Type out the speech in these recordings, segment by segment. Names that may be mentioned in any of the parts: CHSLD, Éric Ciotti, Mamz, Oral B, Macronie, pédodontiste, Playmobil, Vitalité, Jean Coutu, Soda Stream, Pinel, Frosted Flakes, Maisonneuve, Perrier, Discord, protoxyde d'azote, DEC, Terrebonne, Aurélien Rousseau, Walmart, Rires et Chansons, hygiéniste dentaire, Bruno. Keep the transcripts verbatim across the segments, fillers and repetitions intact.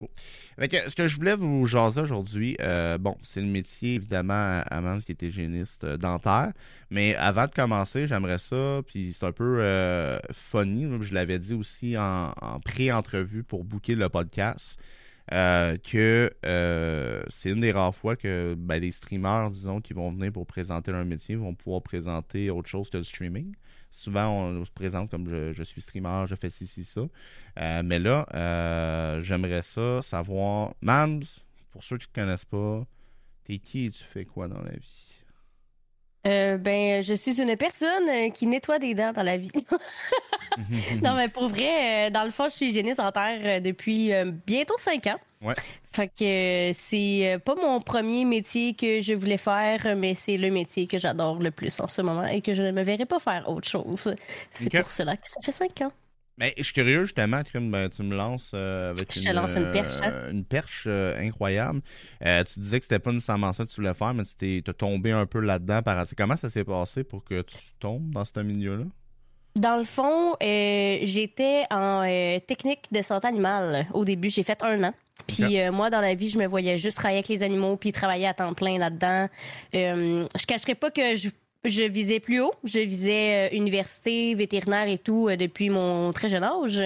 Cool. Fait que, ce que je voulais vous jaser aujourd'hui, euh, bon, c'est le métier évidemment à Mamz qui est hygiéniste euh, dentaire, mais avant de commencer, j'aimerais ça, puis c'est un peu euh, funny, je l'avais dit aussi en, en pré-entrevue pour booker le podcast, euh, que euh, c'est une des rares fois que ben, les streamers, disons, qui vont venir pour présenter leur métier, vont pouvoir présenter autre chose que le streaming. Souvent, on se présente comme je, je suis streamer, je fais ci, ci, ça. Euh, mais là, euh, j'aimerais ça savoir... Mamz, pour ceux qui ne te connaissent pas, t'es qui et tu fais quoi dans la vie? Euh, ben, je suis une personne qui nettoie des dents dans la vie. Non, mais pour vrai, dans le fond, je suis hygiéniste dentaire depuis bientôt cinq ans. Ouais. Fait que c'est pas mon premier métier que je voulais faire, mais c'est le métier que j'adore le plus en ce moment et que je ne me verrai pas faire autre chose. C'est okay. Pour cela que ça fait cinq ans. Mais je suis curieux, justement, Crime, ben, tu me lances euh, avec je une, te lance une perche, hein? euh, une perche euh, incroyable. Euh, tu disais que c'était pas nécessairement ça que tu voulais faire, mais tu t'es tombé un peu là-dedans. Par... Comment ça s'est passé pour que tu tombes dans ce milieu-là? Dans le fond, euh, j'étais en euh, technique de santé animale. Au début, j'ai fait un an. Puis okay. euh, moi, dans la vie, je me voyais juste travailler avec les animaux puis travailler à temps plein là-dedans. Euh, je cacherais pas que je... Je visais plus haut. Je visais euh, université, vétérinaire et tout euh, depuis mon très jeune âge.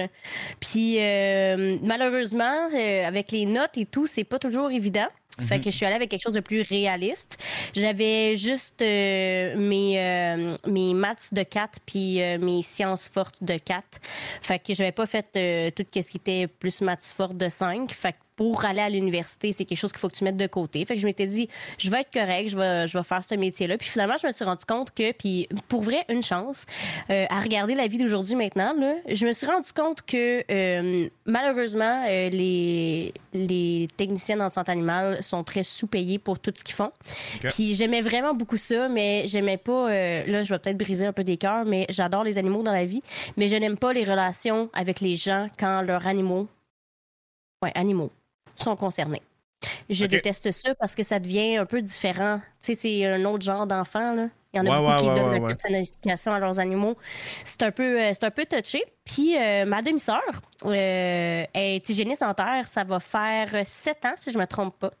Puis euh, malheureusement, euh, avec les notes et tout, c'est pas toujours évident. Mm-hmm. Fait que je suis allée avec quelque chose de plus réaliste. J'avais juste euh, mes, euh, mes maths de quatre puis euh, mes sciences fortes de quatre. Fait que j'avais pas fait euh, tout ce qui était plus maths fortes de cinq. Fait que pour aller à l'université, c'est quelque chose qu'il faut que tu mettes de côté. Fait que je m'étais dit, je vais être correcte, je vais, je vais faire ce métier-là. Puis finalement, je me suis rendu compte que, puis pour vrai, une chance, euh, à regarder la vie d'aujourd'hui maintenant, là, je me suis rendu compte que euh, malheureusement, euh, les, les techniciennes en santé animale sont très sous-payées pour tout ce qu'ils font. Okay. Puis j'aimais vraiment beaucoup ça, mais j'aimais pas... Euh, là, je vais peut-être briser un peu des cœurs, mais j'adore les animaux dans la vie, mais je n'aime pas les relations avec les gens quand leurs animaux... Ouais, animaux. sont concernés. Je okay. déteste ça parce que ça devient un peu différent. Tu sais, c'est un autre genre d'enfant, là. Il y en a ouais, beaucoup ouais, qui ouais, donnent ouais, la ouais. personnalisation à leurs animaux. C'est un peu, c'est un peu touché. Puis euh, ma demi-sœur euh, est hygiéniste dentaire. Ça va faire sept ans, si je ne me trompe pas.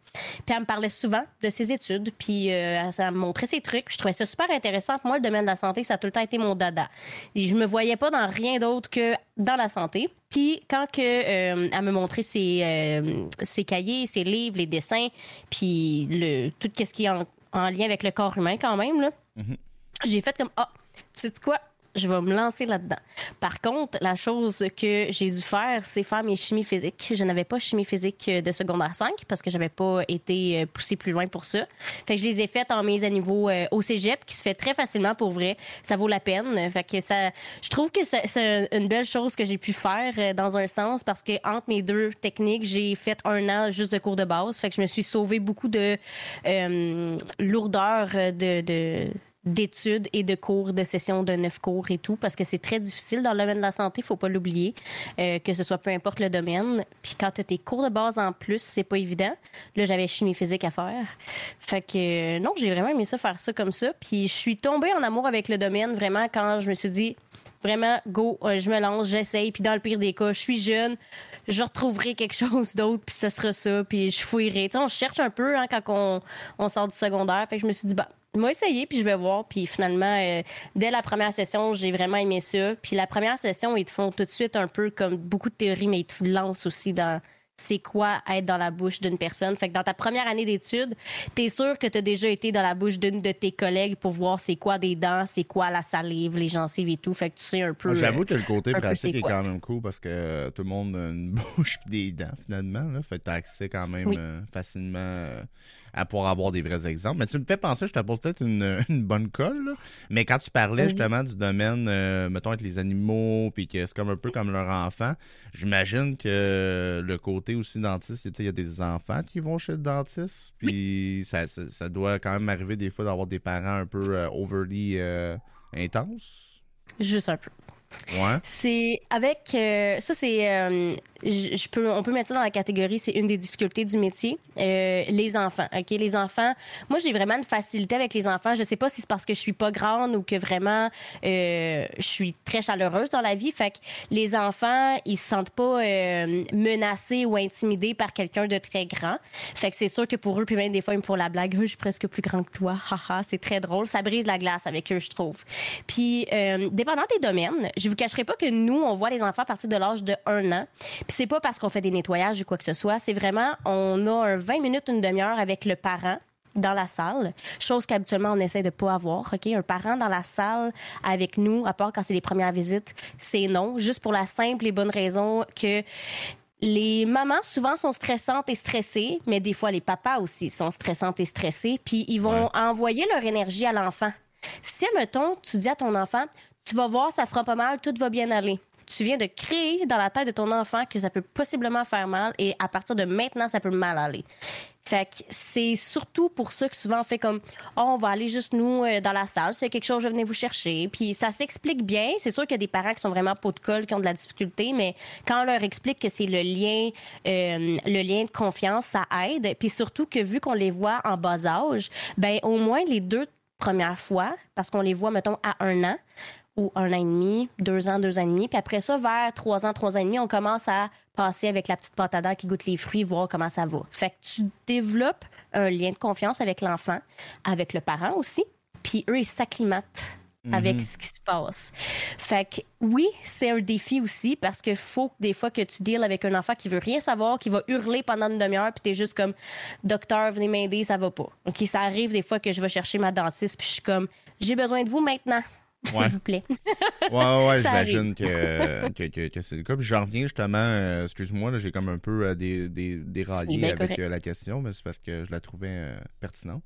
Puis elle me parlait souvent de ses études. Puis euh, elle me montrait ses trucs. Puis je trouvais ça super intéressant. Moi, le domaine de la santé, ça a tout le temps été mon dada. Et je ne me voyais pas dans rien d'autre que dans la santé. Puis quand que, euh, elle me montrait ses, euh, ses cahiers, ses livres, les dessins, puis le, tout ce qui est en, en lien avec le corps humain quand même, là, mm-hmm. j'ai fait comme « Ah, oh, tu sais quoi? Je vais me lancer là-dedans. » Par contre, la chose que j'ai dû faire, c'est faire mes chimies physiques. Je n'avais pas chimie physique de secondaire cinq parce que je n'avais pas été poussée plus loin pour ça. Fait que je les ai faites en mise à niveau euh, au cégep, qui se fait très facilement pour vrai. Ça vaut la peine. Fait que ça, je trouve que c'est, c'est une belle chose que j'ai pu faire euh, dans un sens parce que entre mes deux techniques, j'ai fait un an juste de cours de base. Fait que je me suis sauvée beaucoup de euh, lourdeur de... de d'études et de cours, de sessions de neuf cours et tout, parce que c'est très difficile dans le domaine de la santé, il ne faut pas l'oublier, euh, que ce soit peu importe le domaine. Puis quand tu as tes cours de base en plus, c'est pas évident. Là, j'avais chimie physique à faire. Fait que euh, non, j'ai vraiment aimé ça, faire ça comme ça. Puis je suis tombée en amour avec le domaine vraiment quand je me suis dit, vraiment, go, euh, je me lance, j'essaye. Puis dans le pire des cas, je suis jeune, je retrouverai quelque chose d'autre, puis ça sera ça, puis je fouillerai. Tu sais, on cherche un peu hein, quand on, on sort du secondaire. Fait que je me suis dit, bah, moi, essayé, puis je vais voir. Puis finalement, euh, dès la première session, j'ai vraiment aimé ça. Puis la première session, ils te font tout de suite un peu comme beaucoup de théories, mais ils te lancent aussi dans c'est quoi être dans la bouche d'une personne. Fait que dans ta première année d'études, t'es sûr que t'as déjà été dans la bouche d'une de tes collègues pour voir c'est quoi des dents, c'est quoi la salive, les gencives et tout. Fait que tu sais un peu... Moi, j'avoue que le côté pratique est quand même cool parce que tout le monde a une bouche et des dents finalement. Là. Fait que t'as accès quand même oui. euh, facilement euh, à pouvoir avoir des vrais exemples. Mais tu me fais penser, je t'apporte peut-être une, une bonne colle, là. Mais quand tu parlais oui. justement du domaine, euh, mettons, avec les animaux puis que c'est comme un peu comme leur enfant, j'imagine que le côté aussi dentiste, il y a des enfants qui vont chez le dentiste, puis oui. ça, ça, ça doit quand même arriver des fois d'avoir des parents un peu euh, overly euh, intenses. Juste un peu. Ouais. C'est avec... Euh, ça, c'est... Euh, je, je peux, on peut mettre ça dans la catégorie, c'est une des difficultés du métier. Euh, les enfants, OK? Les enfants... Moi, j'ai vraiment une facilité avec les enfants. Je sais pas si c'est parce que je suis pas grande ou que vraiment euh, je suis très chaleureuse dans la vie. Fait que les enfants, ils se sentent pas euh, menacés ou intimidés par quelqu'un de très grand. Fait que c'est sûr que pour eux, puis même des fois, ils me font la blague. « Je suis presque plus grande que toi. Haha, c'est très drôle. » Ça brise la glace avec eux, je trouve. Puis, euh, dépendant des domaines, je vous cacherai pas que nous, on voit les enfants à partir de l'âge de un an. Puis c'est pas parce qu'on fait des nettoyages ou quoi que ce soit. C'est vraiment, on a un vingt minutes, une demi-heure avec le parent dans la salle, chose qu'habituellement, on essaie de pas avoir, OK? Un parent dans la salle avec nous, à part quand c'est les premières visites, c'est non. Juste pour la simple et bonne raison que... Les mamans, souvent, sont stressantes et stressées, mais des fois, les papas aussi sont stressantes et stressés, puis ils vont ouais. envoyer leur énergie à l'enfant. Si, mettons, tu dis à ton enfant, tu vas voir, ça fera pas mal, tout va bien aller. Tu viens de créer dans la tête de ton enfant que ça peut possiblement faire mal et à partir de maintenant, ça peut mal aller. Fait que c'est surtout pour ça que souvent on fait comme « Oh, on va aller juste nous euh, dans la salle, s'il y a quelque chose, je venais vous chercher. » Puis ça s'explique bien. C'est sûr qu'il y a des parents qui sont vraiment peau de colle, qui ont de la difficulté, mais quand on leur explique que c'est le lien, euh, le lien de confiance, ça aide. Puis surtout que vu qu'on les voit en bas âge, ben au moins les deux premières fois, parce qu'on les voit, mettons, à un an, ou un an et demi, deux ans, deux ans et demi. Puis après ça, vers trois ans, trois ans et demi, on commence à passer avec la petite pâte à dents qui goûte les fruits, voir comment ça va. Fait que tu développes un lien de confiance avec l'enfant, avec le parent aussi. Puis eux, ils s'acclimatent mm-hmm. avec ce qui se passe. Fait que oui, c'est un défi aussi parce que faut des fois que tu deals avec un enfant qui veut rien savoir, qui va hurler pendant une demi-heure puis t'es juste comme « Docteur, venez m'aider, ça va pas. » OK, ça arrive des fois que je vais chercher ma dentiste puis je suis comme « J'ai besoin de vous maintenant. » S'il ouais. vous plaît. Ouais, ouais, j'imagine que, que, que, que c'est le cas. Puis j'en reviens justement, euh, excuse-moi, là, j'ai comme un peu euh, des, des, déraillé avec euh, la question, mais c'est parce que je la trouvais euh, pertinente.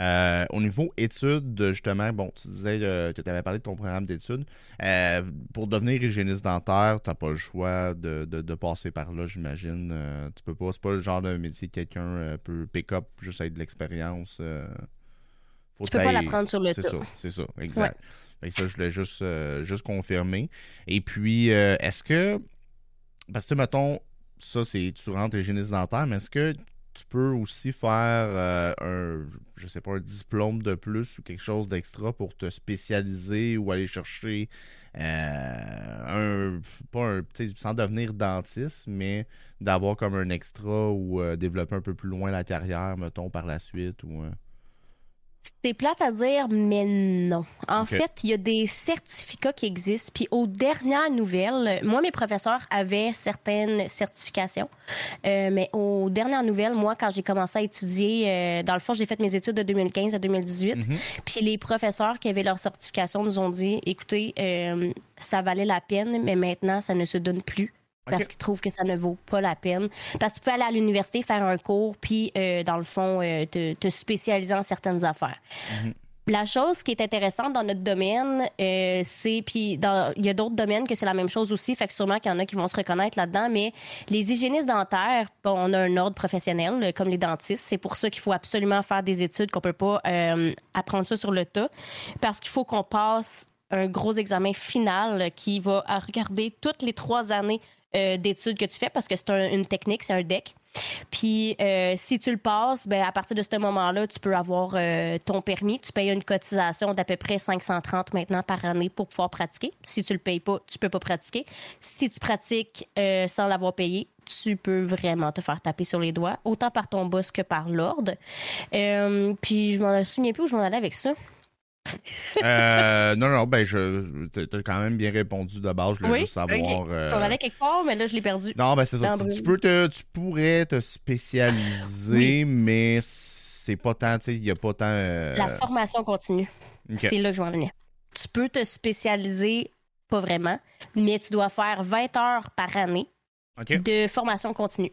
Euh, au niveau études, justement, bon, tu disais euh, que tu avais parlé de ton programme d'études. Euh, pour devenir hygiéniste dentaire, tu n'as pas le choix de, de, de passer par là, j'imagine. Euh, tu peux pas, c'est pas le genre de métier que quelqu'un euh, peut pick-up juste avec de l'expérience. Euh, faut tu peux pas l'apprendre sur le tas. C'est ça, c'est ça, exact. Ouais. Fait que ça, je voulais juste, euh, juste confirmer. Et puis, euh, est-ce que... Parce que, mettons, ça, c'est... Tu rentres hygiéniste dentaire, mais est-ce que tu peux aussi faire euh, un... Je sais pas, un diplôme de plus ou quelque chose d'extra pour te spécialiser ou aller chercher euh, un... Pas un... Sans devenir dentiste, mais d'avoir comme un extra ou euh, développer un peu plus loin la carrière, mettons, par la suite ou... Euh... C'est plate à dire, mais non. En okay. fait, il y a des certificats qui existent. Puis aux dernières nouvelles, moi, mes professeurs avaient certaines certifications. Euh, mais aux dernières nouvelles, moi, quand j'ai commencé à étudier, euh, dans le fond, j'ai fait mes études de deux mille quinze à deux mille dix-huit. Mm-hmm. Puis les professeurs qui avaient leur certification nous ont dit, écoutez, euh, ça valait la peine, mais maintenant, ça ne se donne plus. Parce okay. qu'ils trouvent que ça ne vaut pas la peine. Parce que tu peux aller à l'université, faire un cours, puis, euh, dans le fond, euh, te, te spécialiser en certaines affaires. Mm-hmm. La chose qui est intéressante dans notre domaine, euh, c'est... Puis il y a d'autres domaines que c'est la même chose aussi, fait que sûrement qu'il y en a qui vont se reconnaître là-dedans, mais les hygiénistes dentaires, bon, on a un ordre professionnel, comme les dentistes. C'est pour ça qu'il faut absolument faire des études, qu'on peut pas euh, apprendre ça sur le tas, parce qu'il faut qu'on passe un gros examen final qui va regarder toutes les trois années Euh, d'études que tu fais parce que c'est un, une technique, c'est un D E C. Puis, euh, si tu le passes, ben, à partir de ce moment-là, tu peux avoir euh, ton permis. Tu payes une cotisation d'à peu près cinq cent trente maintenant par année pour pouvoir pratiquer. Si tu le payes pas, tu peux pas pratiquer. Si tu pratiques euh, sans l'avoir payé, tu peux vraiment te faire taper sur les doigts, autant par ton boss que par l'ordre. Euh, puis, je m'en souviens plus où je m'en allais avec ça. euh, non, non, ben, je, t'as quand même bien répondu de base. Je voulais oui, juste savoir. Okay. Euh... T'en allais quelque part, mais là, je l'ai perdu. Non, ben, c'est ça. Tu, tu, peux te, tu pourrais te spécialiser, oui. mais c'est pas tant, tu sais, il n'y a pas tant. Euh... La formation continue. Okay. C'est là que je vais en venir. Tu peux te spécialiser, pas vraiment, mais tu dois faire vingt heures par année okay. de formation continue.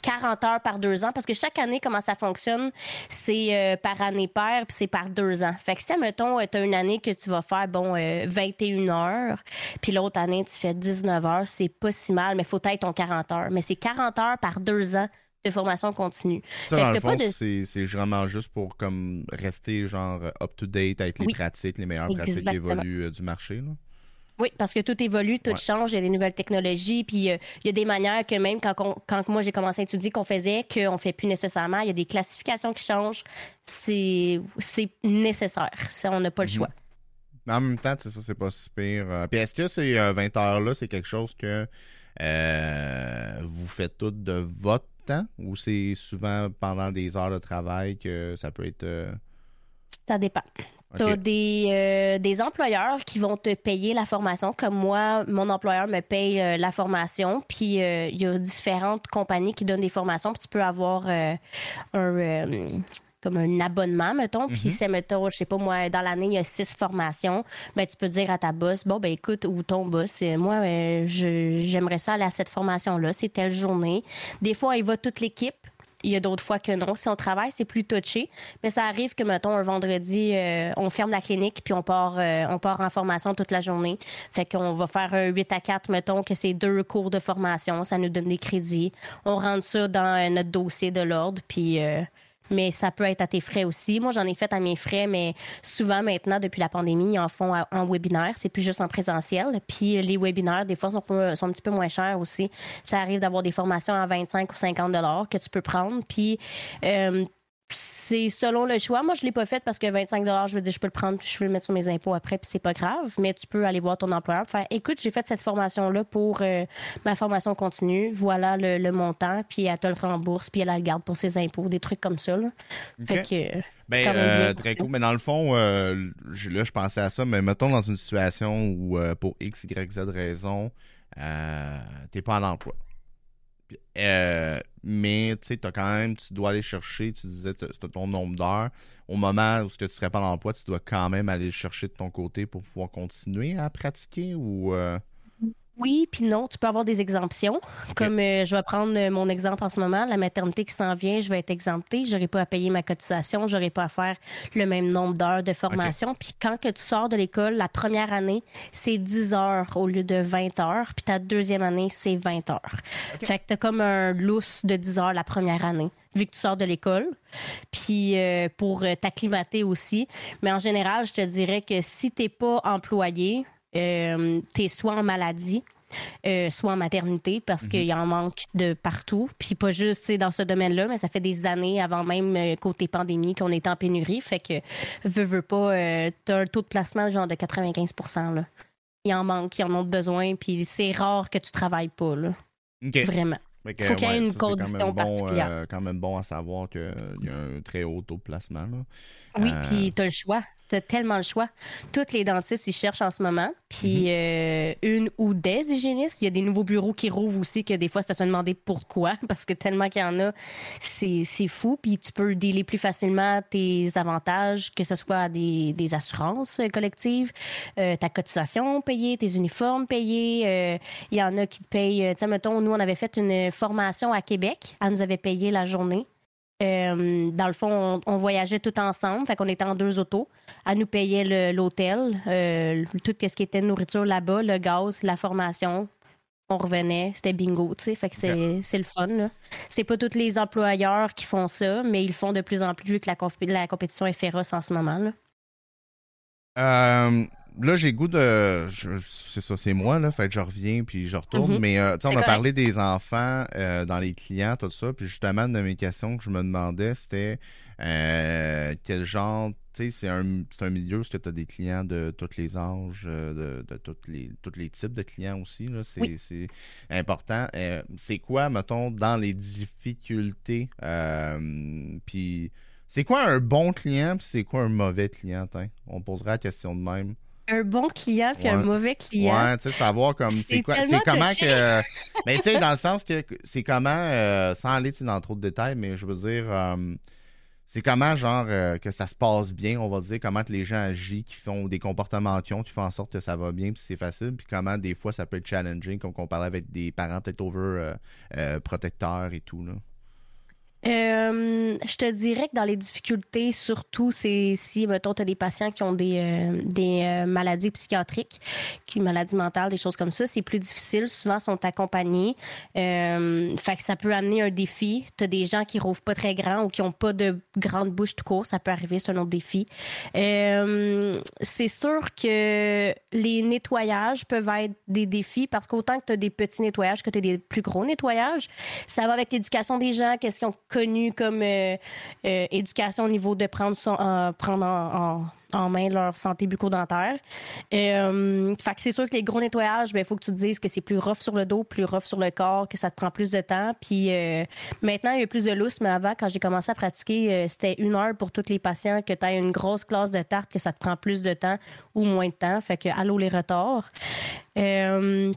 quarante heures par deux ans, parce que chaque année, comment ça fonctionne, c'est euh, par année paire, puis c'est par deux ans. Fait que si, mettons, tu as une année que tu vas faire, bon, euh, vingt et une heures, puis l'autre année, tu fais dix-neuf heures, c'est pas si mal, mais faut être ton quarante heures. Mais c'est quarante heures par deux ans de formation continue. Ça, fait dans que le fond, pas de... c'est, c'est vraiment juste pour comme rester, genre, up-to-date avec les oui. pratiques, les meilleures Exactement. Pratiques évolues euh, du marché, là. Oui, parce que tout évolue, tout ouais. change, il y a des nouvelles technologies, puis euh, il y a des manières que même quand, on, quand moi j'ai commencé à étudier qu'on faisait, qu'on ne fait plus nécessairement, il y a des classifications qui changent, c'est, c'est nécessaire, ça, on n'a pas le choix. Mmh. En même temps, c'est ça, c'est pas si pire. Puis est-ce que ces euh, vingt heures-là, c'est quelque chose que euh, vous faites toutes de votre temps, ou c'est souvent pendant des heures de travail que ça peut être... Euh... Ça dépend. Okay. T'as des, euh, des employeurs qui vont te payer la formation. Comme moi, mon employeur me paye euh, la formation. Puis il euh, y a différentes compagnies qui donnent des formations. Puis tu peux avoir euh, un, euh, comme un abonnement, mettons. Mm-hmm. Puis c'est, mettons, je sais pas moi, dans l'année, il y a six formations. Ben, tu peux dire à ta boss, bon, ben écoute, ou ton boss, moi, euh, je, j'aimerais ça aller à cette formation-là. C'est telle journée. Des fois, il va toute l'équipe. Il y a d'autres fois que non. Si on travaille, c'est plus touché. Mais ça arrive que, mettons, un vendredi, euh, on ferme la clinique puis on part, euh, on part en formation toute la journée. Fait qu'on va faire un huit à quatre, mettons, que c'est deux cours de formation. Ça nous donne des crédits. On rentre ça dans euh, notre dossier de l'ordre. Puis, euh, mais ça peut être à tes frais aussi. Moi, j'en ai fait à mes frais, mais souvent, maintenant, depuis la pandémie, ils en font à, en webinaire. C'est plus juste en présentiel. Puis les webinaires, des fois, sont, peu, sont un petit peu moins chers aussi. Ça arrive d'avoir des formations à vingt-cinq ou cinquante dollars que tu peux prendre. Puis euh, c'est selon le choix. Moi, je ne l'ai pas fait parce que vingt-cinq dollars, je veux dire, je peux le prendre puis je peux le mettre sur mes impôts après, puis c'est pas grave. Mais tu peux aller voir ton employeur et faire « Écoute, j'ai fait cette formation-là pour euh, ma formation continue. Voilà le, le montant. » Puis elle te le rembourse, puis elle la garde pour ses impôts, des trucs comme ça. Là. Okay. Fait que... Ben, euh, très cool. Mais dans le fond, euh, je, là, je pensais à ça, mais mettons dans une situation où, euh, pour X, Y, Z raison, euh, t'es pas à l'emploi. Euh, mais tu sais, t'as quand même, tu dois aller chercher, tu disais, c'est ton nombre d'heures. Au moment où tu ne serais pas à l'emploi, tu dois quand même aller chercher de ton côté pour pouvoir continuer à pratiquer ou... Euh... Oui, puis non, tu peux avoir des exemptions. Okay. Comme euh, je vais prendre euh, mon exemple en ce moment, la maternité qui s'en vient, je vais être exemptée, je n'aurai pas à payer ma cotisation, je n'aurai pas à faire le même nombre d'heures de formation. Okay. Puis quand que tu sors de l'école, la première année, c'est dix heures au lieu de vingt heures, puis ta deuxième année, c'est vingt heures. Okay. Fait que tu as comme un lousse de dix heures la première année, vu que tu sors de l'école, puis euh, pour t'acclimater aussi. Mais en général, je te dirais que si tu n'es pas employé... Euh, t'es soit en maladie, euh, soit en maternité, parce mm-hmm. qu'il y en manque de partout. Puis pas juste dans ce domaine-là, mais ça fait des années avant même euh, côté pandémie qu'on est en pénurie. Fait que, veux, veux pas, euh, t'as un taux de placement genre de quatre-vingt-quinze pour cent. Là. Il en manque, ils en ont besoin, puis c'est rare que tu travailles pas. Là. Okay. Vraiment. Que, faut qu'il y ait ouais, une ça, condition particulière. C'est quand même bon, euh, quand même bon à savoir qu'il y a un très haut taux de placement. Là. Oui, euh... puis t'as le choix. T'as tellement le choix. Toutes les dentistes, ils cherchent en ce moment. Puis mm-hmm. euh, une ou des hygiénistes. Il y a des nouveaux bureaux qui rouvrent aussi que des fois, c'est à se demander pourquoi. Parce que tellement qu'il y en a, c'est, c'est fou. Puis tu peux dealer plus facilement tes avantages, que ce soit des, des assurances collectives, euh, ta cotisation payée, tes uniformes payés. Euh, il y en a qui te payent... Tu sais, mettons, nous, on avait fait une formation à Québec. Elle nous avait payé la journée. Euh, dans le fond, on, on voyageait tout ensemble, fait qu'on était en deux autos. Elle nous payait le, l'hôtel, euh, tout ce qui était nourriture là-bas, le gaz, la formation. On revenait, c'était bingo, tu sais, fait que c'est, yeah. c'est le fun. Là. C'est pas tous les employeurs qui font ça, mais ils le font de plus en plus vu que la, comp- la compétition est féroce en ce moment. Là. Euh, là, j'ai goût de... Je, c'est ça, c'est moi, là, fait que je reviens puis je retourne. Mm-hmm. Mais euh, tu sais, on correct. a parlé des enfants euh, dans les clients, tout ça. Puis justement, une de mes questions que je me demandais, c'était euh, quel genre... Tu sais, c'est un, c'est un milieu où tu as des clients de tous les âges, de, de, de tous les, tous les types de clients aussi. Là, c'est, oui. c'est important. Euh, c'est quoi, mettons, dans les difficultés? Euh, puis... C'est quoi un bon client puis c'est quoi un mauvais client? Hein? On posera la question de même. Un bon client puis ouais. un mauvais client. Ouais, tu sais, savoir comme c'est, c'est quoi. C'est comment que. Mais ben, tu sais, dans le sens que c'est comment, euh, sans aller dans trop de détails, mais je veux dire, euh, c'est comment, genre, euh, que ça se passe bien, on va dire, comment que les gens agissent, qui font des comportements qui ont, qui font en sorte que ça va bien puis c'est facile, puis comment des fois ça peut être challenging, comme qu'on parlait avec des parents peut-être over euh, euh, protecteurs et tout, là. Euh, je te dirais que dans les difficultés, surtout, c'est si, mettons, tu as des patients qui ont des, euh, des euh, maladies psychiatriques, qui maladies mentales, des choses comme ça, c'est plus difficile. Souvent, ils sont accompagnés. Euh, fait que ça peut amener un défi. Tu as des gens qui rouvrent pas très grand ou qui n'ont pas de grande bouche tout court. Ça peut arriver, c'est un autre défi. Euh, c'est sûr que les nettoyages peuvent être des défis parce qu'autant que tu as des petits nettoyages que tu as des plus gros nettoyages, ça va avec l'éducation des gens, qu'est-ce qu'ils ont connu comme euh, euh, éducation au niveau de prendre, son, euh, prendre en, en, en main leur santé bucco-dentaire. Euh, fait que c'est sûr que les gros nettoyages, il faut que tu te dises que c'est plus rough sur le dos, plus rough sur le corps, que ça te prend plus de temps. Puis euh, maintenant, il y a plus de lousse, mais avant, quand j'ai commencé à pratiquer, euh, c'était une heure pour tous les patients, que tu as une grosse classe de tarte, que ça te prend plus de temps ou moins de temps. Fait que, allô les retards. Euh,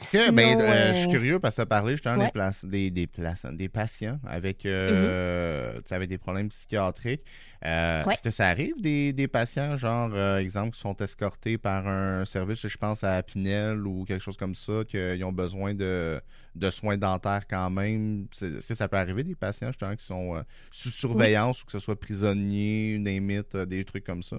Okay, Sinon, ben, euh, je suis curieux parce que tu as parlé justement ouais. des, places, des, des, places, des patients avec, euh, mm-hmm. avec des problèmes psychiatriques. Euh, ouais. Est-ce que ça arrive des, des patients, genre, euh, exemple, qui sont escortés par un service, je pense à Pinel ou quelque chose comme ça, qu'ils ont besoin de, de soins dentaires quand même? C'est, est-ce que ça peut arriver des patients justement qui sont euh, sous surveillance oui. ou que ce soit prisonniers, des mythes, des trucs comme ça?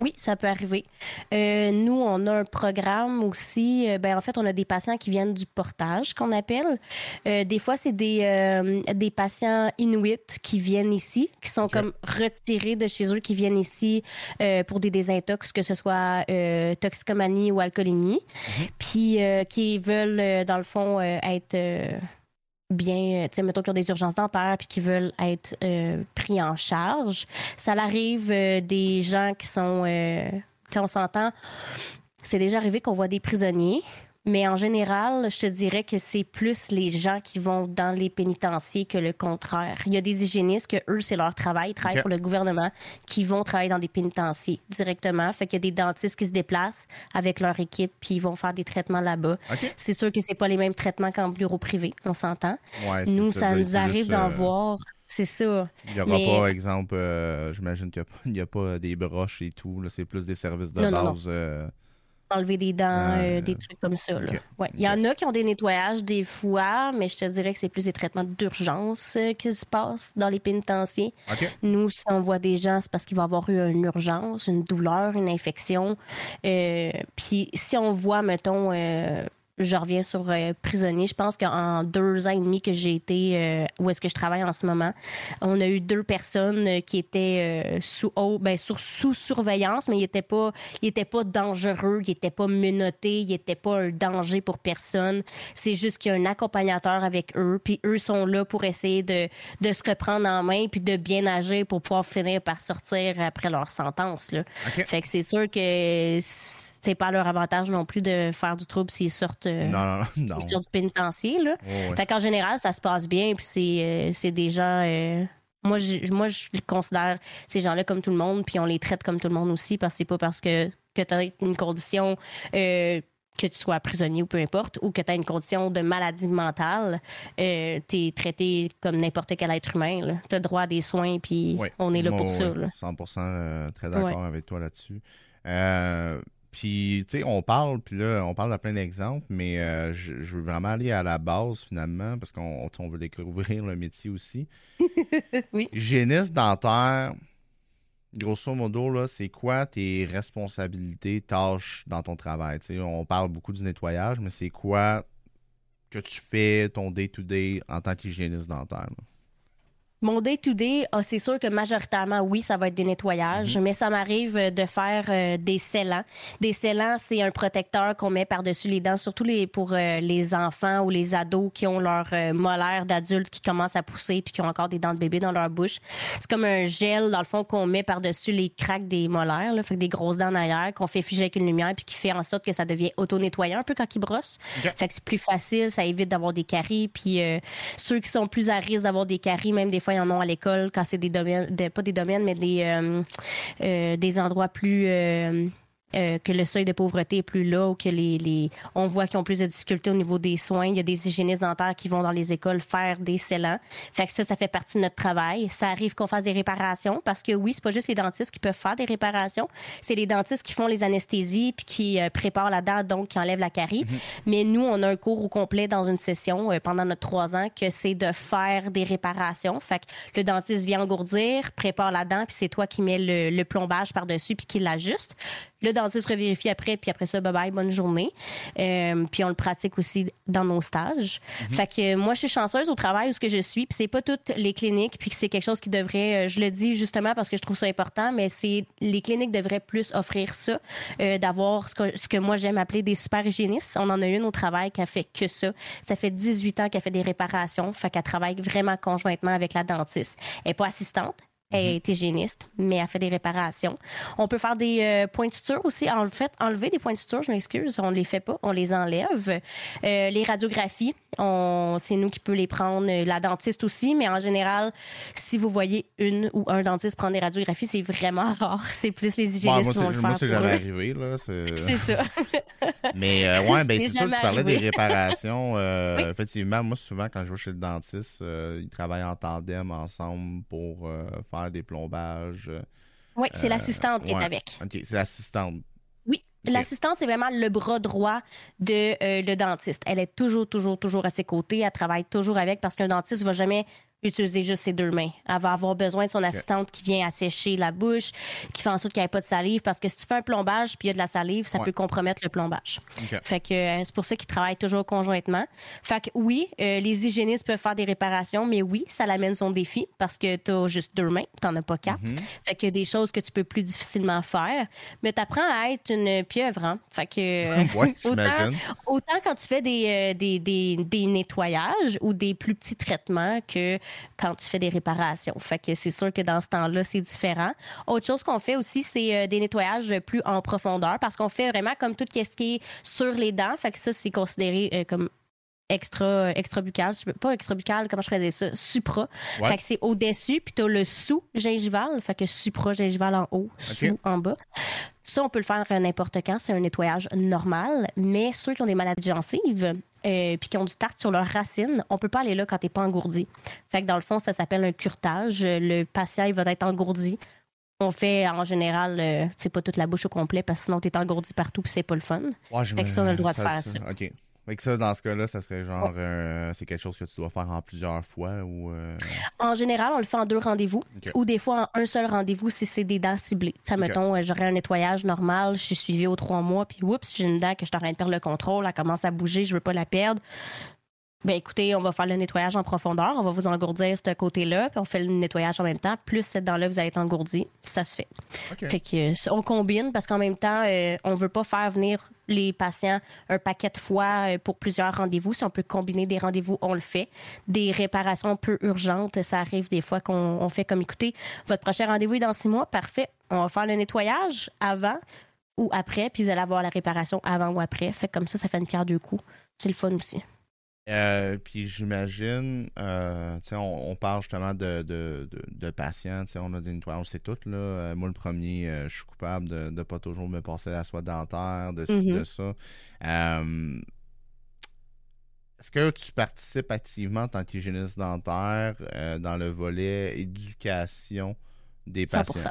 Oui, ça peut arriver. Euh, nous, on a un programme aussi. Euh, ben, en fait, on a des patients qui viennent du portage, qu'on appelle. Euh, des fois, c'est des, euh, des patients inuits qui viennent ici, qui sont okay. comme retirés de chez eux, qui viennent ici euh, pour des désintox, que ce soit euh, toxicomanie ou alcoolémie, mm-hmm. puis euh, qui veulent, euh, dans le fond, euh, être... Euh, bien, tu sais, mettons qu'ils ont des urgences dentaires puis qu'ils veulent être euh, pris en charge. Ça arrive euh, des gens qui sont, euh, tu sais, on s'entend, c'est déjà arrivé qu'on voit des prisonniers, mais en général, je te dirais que c'est plus les gens qui vont dans les pénitenciers que le contraire. Il y a des hygiénistes que eux, c'est leur travail, ils travaillent okay. pour le gouvernement, qui vont travailler dans des pénitenciers directement. Fait qu'il y a des dentistes qui se déplacent avec leur équipe puis ils vont faire des traitements là-bas. Okay. C'est sûr que c'est pas les mêmes traitements qu'en bureau privé, on s'entend. Ouais, nous, ça, ça nous arrive d'en euh... voir... C'est ça. Il n'y aura mais... pas, exemple, euh, j'imagine qu'il n'y a, a pas des broches et tout. Là, c'est plus des services de non, base... Non, non. Euh... enlever des dents, euh, euh, des trucs comme ça. Là. Okay. Ouais. Il y en a qui ont des nettoyages des fois, mais je te dirais que c'est plus des traitements d'urgence euh, qui se passent dans les pénitenciers. Okay. Nous, si on voit des gens, c'est parce qu'il va y avoir eu une urgence, une douleur, une infection. Euh, Puis si on voit, mettons, euh, je reviens sur euh, prisonnier, je pense qu'en deux ans et demi que j'ai été, euh, où est-ce que je travaille en ce moment, on a eu deux personnes euh, qui étaient euh, sous, oh, ben, sur, sous surveillance, mais ils n'étaient pas, ils étaient pas dangereux, ils n'étaient pas menottés, ils n'étaient pas un danger pour personne. C'est juste qu'il y a un accompagnateur avec eux, puis eux sont là pour essayer de, de se reprendre en main puis de bien agir pour pouvoir finir par sortir après leur sentence. Là. Okay. Fait que c'est sûr que... C'est... c'est pas leur avantage non plus de faire du trouble s'ils sortent euh, non, non, non. S'ils sortent du pénitencier. Là. Oh, ouais. Fait qu'en général, ça se passe bien. Puis c'est, euh, c'est des gens... Euh, moi, je, moi, je considère ces gens-là comme tout le monde. Puis on les traite comme tout le monde aussi. Parce que c'est pas parce que, que tu as une condition... Euh, que tu sois prisonnier ou peu importe, ou que tu as une condition de maladie mentale, euh, tu es traité comme n'importe quel être humain. Tu as droit à des soins. Puis ouais. on est là oh, pour ouais. ça. Là. cent pour cent euh, très d'accord ouais. avec toi là-dessus. Euh... Puis, tu sais, on parle, puis là, on parle de plein d'exemples, mais euh, je, je veux vraiment aller à la base, finalement, parce qu'on on veut découvrir le métier aussi. Oui. Hygiéniste dentaire, grosso modo, là, c'est quoi tes responsabilités, tâches dans ton travail? Tu sais, on parle beaucoup du nettoyage, mais c'est quoi que tu fais ton day-to-day en tant qu'hygiéniste dentaire? Là? Mon day-to-day, oh, c'est sûr que majoritairement, oui, ça va être des nettoyages, mmh. mais ça m'arrive de faire euh, des scellants. Des scellants, c'est un protecteur qu'on met par-dessus les dents, surtout les, pour euh, les enfants ou les ados qui ont leur euh, molaire d'adulte qui commence à pousser puis qui ont encore des dents de bébé dans leur bouche. C'est comme un gel, dans le fond, qu'on met par-dessus les craques des molaires, là, fait que des grosses dents en arrière, qu'on fait figer avec une lumière puis qui fait en sorte que ça devient auto-nettoyant un peu quand ils brossent. Yeah. Fait que c'est plus facile, ça évite d'avoir des caries. Puis euh, ceux qui sont plus à risque d'avoir des caries, même des fois, ils en ont à l'école quand c'est des domaines, de, pas des domaines, mais des, euh, euh, des endroits plus... Euh, euh, que le seuil de pauvreté est plus là ou que les, les... on voit qu'ils ont plus de difficultés au niveau des soins. Il y a des hygiénistes dentaires qui vont dans les écoles faire des scellants. Fait que ça, ça fait partie de notre travail. Ça arrive qu'on fasse des réparations parce que oui, c'est pas juste les dentistes qui peuvent faire des réparations. C'est les dentistes qui font les anesthésies puis qui euh, préparent la dent, donc qui enlèvent la carie. Mm-hmm. Mais nous, on a un cours au complet dans une session euh, pendant notre trois ans que c'est de faire des réparations. Fait que le dentiste vient engourdir, prépare la dent puis c'est toi qui mets le, le plombage par-dessus puis qui l'ajuste. Le dentiste revérifie après, puis après ça, bye-bye, bonne journée. Euh, puis on le pratique aussi dans nos stages. Mmh. Fait que moi, je suis chanceuse au travail où ce que je suis, puis c'est pas toutes les cliniques, puis c'est quelque chose qui devrait, je le dis justement parce que je trouve ça important, mais c'est les cliniques devraient plus offrir ça, euh, d'avoir ce que, ce que moi, j'aime appeler des super hygiénistes. On en a une au travail qui a fait que ça. Ça fait dix-huit ans qu'elle fait des réparations, fait qu'elle travaille vraiment conjointement avec la dentiste. Elle n'est pas assistante. Elle est hygiéniste, mais elle fait des réparations. On peut faire des euh, points de suture aussi. En fait, enlever des points de suture, je m'excuse, on ne les fait pas, on les enlève. Euh, les radiographies, on, c'est nous qui peut les prendre, la dentiste aussi, mais en général, si vous voyez une ou un dentiste prendre des radiographies, c'est vraiment rare. C'est plus les hygiénistes ouais, moi, qui vont le faire. Moi, c'est jamais eux. Arrivé. Là, c'est... c'est ça. mais euh, ouais, ben, c'est, c'est sûr que tu parlais arrivé. Des réparations. Euh, oui. Effectivement, moi, souvent, quand je vais chez le dentiste, euh, ils travaillent en tandem ensemble pour euh, faire des plombages. Oui, c'est euh, l'assistante qui ouais. est avec. OK, c'est l'assistante. Oui, okay. L'assistante, c'est vraiment le bras droit de euh, le dentiste. Elle est toujours, toujours, toujours à ses côtés. Elle travaille toujours avec parce qu'un dentiste ne va jamais utiliser juste ses deux mains. Elle va avoir besoin de son assistante okay. qui vient assécher la bouche, qui fait en sorte qu'il n'y ait pas de salive parce que si tu fais un plombage puis il y a de la salive, ça ouais. peut compromettre le plombage. Okay. Fait que c'est pour ça qu'ils travaillent toujours conjointement. Fait que oui, euh, les hygiénistes peuvent faire des réparations, mais oui, ça l'amène son défi parce que tu as juste deux mains, tu n'en as pas quatre. Mm-hmm. Fait que des choses que tu peux plus difficilement faire, mais tu apprends à être une pieuvre. Hein? Fait que ouais, autant, autant quand tu fais des, euh, des, des, des nettoyages ou des plus petits traitements que quand tu fais des réparations. Fait que c'est sûr que dans ce temps-là, c'est différent. Autre chose qu'on fait aussi, c'est des nettoyages plus en profondeur parce qu'on fait vraiment comme tout ce qui est sur les dents. Fait que ça, c'est considéré comme extra, extra-buccal. Pas extra-buccal, comment je pourrais dire ça? Supra. Ouais. Fait que c'est au-dessus, puis t'as le sous-gingival. Fait que supra-gingival en haut, okay. sous en bas. Ça, on peut le faire n'importe quand. C'est un nettoyage normal. Mais ceux qui ont des maladies gencives... Euh, puis qui ont du tartre sur leurs racines, on peut pas aller là quand t'es pas engourdi. Fait que dans le fond, ça s'appelle un curetage. Le patient, il va être engourdi. On fait, en général, euh, c'est pas toute la bouche au complet parce que sinon t'es engourdi partout puis c'est pas le fun. Ouais, fait que ça, on a le droit de faire ça. ça. OK. Fait que ça, dans ce cas-là, ça serait genre, ouais. euh, c'est quelque chose que tu dois faire en plusieurs fois ou... Euh... En général, on le fait en deux rendez-vous okay. ou des fois en un seul rendez-vous si c'est des dents ciblées. Tu sais, okay. mettons, j'aurais un nettoyage normal, je suis suivie aux trois mois, puis oups, j'ai une dent que je suis en train de perdre le contrôle, elle commence à bouger, je veux pas la perdre. Ben écoutez, on va faire le nettoyage en profondeur, on va vous engourdir ce côté-là, puis on fait le nettoyage en même temps. Plus cette dent-là, vous allez être engourdi, ça se fait. Okay. Fait que on combine parce qu'en même temps, euh, on veut pas faire venir les patients un paquet de fois pour plusieurs rendez-vous. Si on peut combiner des rendez-vous, on le fait. Des réparations un peu urgentes, ça arrive des fois qu'on on fait comme écoutez, votre prochain rendez-vous est dans six mois, parfait. On va faire le nettoyage avant ou après, puis vous allez avoir la réparation avant ou après. Fait que comme ça, ça fait une pierre deux coups. C'est le fun aussi. Euh, puis j'imagine, euh, tu sais, on, on parle justement de, de, de, de patients, tu sais, on a des nettoyages, c'est tout, là. Euh, moi, le premier, euh, je suis coupable de ne pas toujours me passer la soie dentaire, de ci, mm-hmm. de ça. Euh, est-ce que tu participes activement en tant qu'hygiéniste dentaire euh, dans le volet éducation des patients? cent pour cent.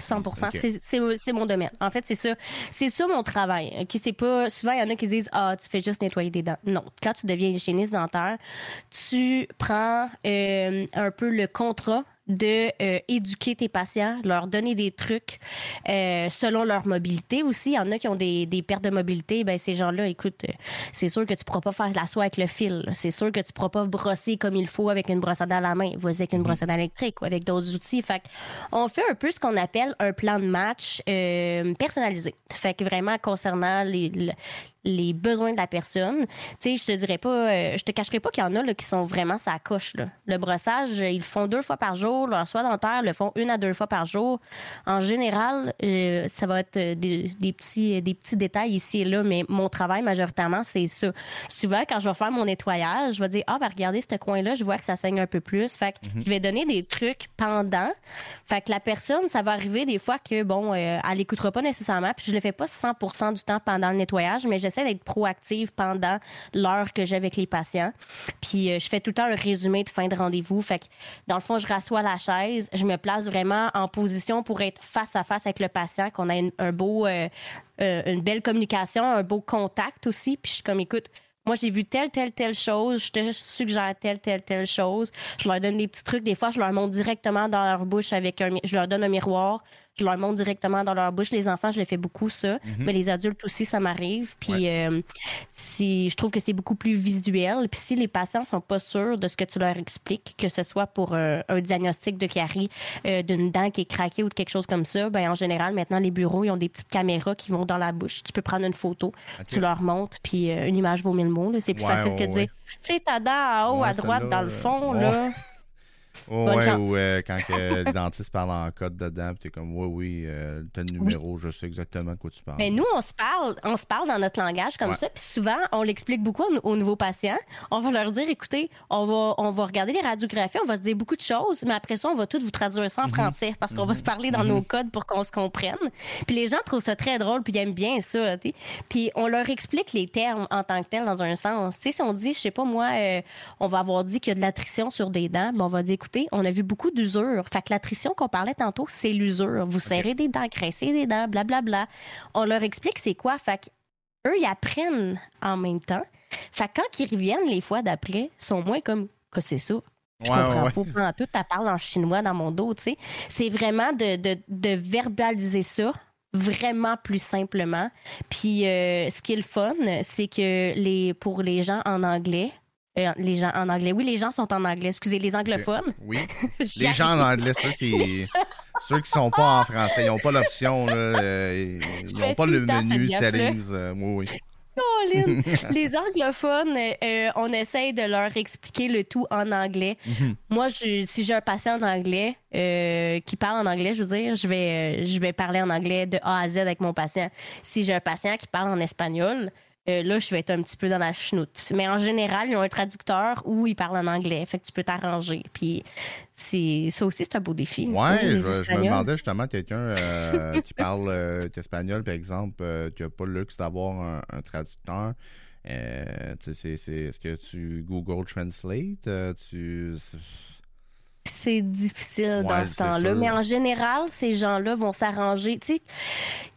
cent pour cent okay. c'est, c'est, c'est mon domaine. En fait, c'est ça. C'est ça mon travail. Okay, c'est pas, souvent, il y en a qui disent « Ah, tu fais juste nettoyer des dents. » Non. Quand tu deviens hygiéniste dentaire, tu prends euh, un peu le contrat de euh, éduquer tes patients, leur donner des trucs euh, selon leur mobilité aussi. Il y en a qui ont des, des pertes de mobilité. Ben ces gens-là, écoute, euh, c'est sûr que tu ne pourras pas faire la soie avec le fil. Là. C'est sûr que tu ne pourras pas brosser comme il faut avec une brosse à dents à la main. Vas-y avec une brosse à dents électrique ou avec d'autres outils. Fait qu'on fait un peu ce qu'on appelle un plan de match euh, personnalisé. Fait que vraiment concernant les... les les besoins de la personne. Tu sais, je te dirais pas, euh, je te cacherai pas qu'il y en a là, qui sont vraiment ça coche. Là. Le brossage, ils le font deux fois par jour. Leur soie dentaire le font une à deux fois par jour. En général, euh, ça va être des, des, petits, des petits détails ici et là, mais mon travail majoritairement, c'est ça. Souvent, quand je vais faire mon nettoyage, je vais dire « Ah, ben regardez ce coin-là, je vois que ça saigne un peu plus. » Fait que mm-hmm. je vais donner des trucs pendant. Fait que la personne, ça va arriver des fois que, bon, euh, elle n'écoutera pas nécessairement, puis je le fais pas cent pour cent du temps pendant le nettoyage, mais j'essaie d'être proactive pendant l'heure que j'ai avec les patients. Puis euh, je fais tout le temps un résumé de fin de rendez-vous. Fait que, dans le fond, je rassois la chaise, je me place vraiment en position pour être face à face avec le patient, qu'on a une, un beau, euh, euh, une belle communication, un beau contact aussi. Puis je suis comme, écoute, moi, j'ai vu telle, telle, telle chose. Je te suggère telle, telle, telle chose. Je leur donne des petits trucs. Des fois, je leur montre directement dans leur bouche avec un... Je leur donne un miroir. Je leur montre directement dans leur bouche. Les enfants, je le fais beaucoup, ça. Mm-hmm. Mais les adultes aussi, ça m'arrive. Puis ouais. euh, si, je trouve que c'est beaucoup plus visuel. Puis si les patients sont pas sûrs de ce que tu leur expliques, que ce soit pour euh, un diagnostic de carie, euh, d'une dent qui est craquée ou de quelque chose comme ça, ben en général, maintenant, les bureaux, ils ont des petites caméras qui vont dans la bouche. Tu peux prendre une photo, okay. tu leur montres, puis euh, une image vaut mille mots. Là, c'est plus ouais, facile oh, que de ouais. dire, tu sais, ta dent en haut, ouais, à droite, là, dans le fond, ouais. là. Oh, bonne ouais, chance. Ou euh, quand euh, le dentiste parle en code dedans, tu es comme, ouais, oui, euh, t'as le numéro, oui. je sais exactement de quoi tu parles. Mais nous, on se parle, on se parle dans notre langage comme ouais. ça, puis souvent, on l'explique beaucoup aux, aux nouveaux patients. On va leur dire, écoutez, on va, on va regarder les radiographies, on va se dire beaucoup de choses, mais après ça, on va tout vous traduire ça en français parce qu'on va se parler dans nos codes pour qu'on se comprenne. Puis les gens trouvent ça très drôle, puis ils aiment bien ça. T'sais. Puis on leur explique les termes en tant que tels dans un sens. T'sais, si on dit, je sais pas moi, euh, on va avoir dit qu'il y a de l'attrition sur des dents, mais on va dire, écoutez, on a vu beaucoup d'usure. Fait que l'attrition qu'on parlait tantôt, c'est l'usure. Vous serrez okay. des dents, graissez des dents, blablabla. Bla, bla. On leur explique c'est quoi. Fait que eux, ils apprennent en même temps. Fait que quand ils reviennent les fois d'après, ils sont moins comme « que c'est ça ». Je ouais, comprends ouais. pas. En tout, tu parles en chinois dans mon dos, tu sais. C'est vraiment de, de, de verbaliser ça vraiment plus simplement. Puis euh, ce qui est le fun, c'est que les, pour les gens en anglais... Euh, les gens en anglais. Oui, les gens sont en anglais. Excusez, les anglophones. Oui. les gens en anglais, ceux qui ceux qui sont pas en français, ils n'ont pas l'option. Là, euh, ils n'ont pas le menu Settings. Euh, oui, oui. Oh, Lynn. les anglophones, euh, on essaye de leur expliquer le tout en anglais. Mm-hmm. Moi, je, si j'ai un patient en anglais euh, qui parle en anglais, je veux dire, je vais, euh, je vais parler en anglais de A à Z avec mon patient. Si j'ai un patient qui parle en espagnol, Euh, là, je vais être un petit peu dans la chenoute. Mais en général, ils ont un traducteur où ils parlent en anglais. Fait que tu peux t'arranger. Puis c'est... ça aussi, c'est un beau défi. Ouais, oui, je, je me demandais justement, quelqu'un euh, qui parle euh, espagnol, par exemple, euh, tu n'as pas le luxe d'avoir un, un traducteur. Euh, tu sais, c'est, c'est, est-ce que tu Google Translate? Euh, tu... C'est... C'est difficile ouais, dans ce temps-là. Sûr. Mais en général, ces gens-là vont s'arranger. Tu sais,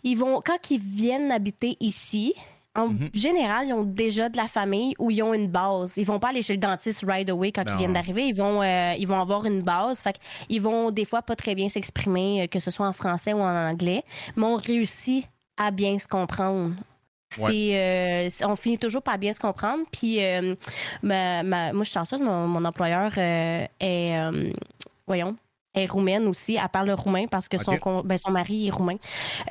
ils vont... quand ils viennent habiter ici... En mm-hmm. général, ils ont déjà de la famille ou ils ont une base. Ils vont pas aller chez le dentiste right away quand non. ils viennent d'arriver. Ils vont, euh, ils vont avoir une base. Fait qu'ils vont des fois pas très bien s'exprimer, que ce soit en français ou en anglais, mais on réussit à bien se comprendre. Ouais. C'est, euh, on finit toujours par bien se comprendre. Puis, euh, ma, ma, moi, je suis chanceuse, mon, mon employeur euh, est... Euh, voyons... est roumaine aussi, elle parle roumain parce que okay. son, ben son mari est roumain.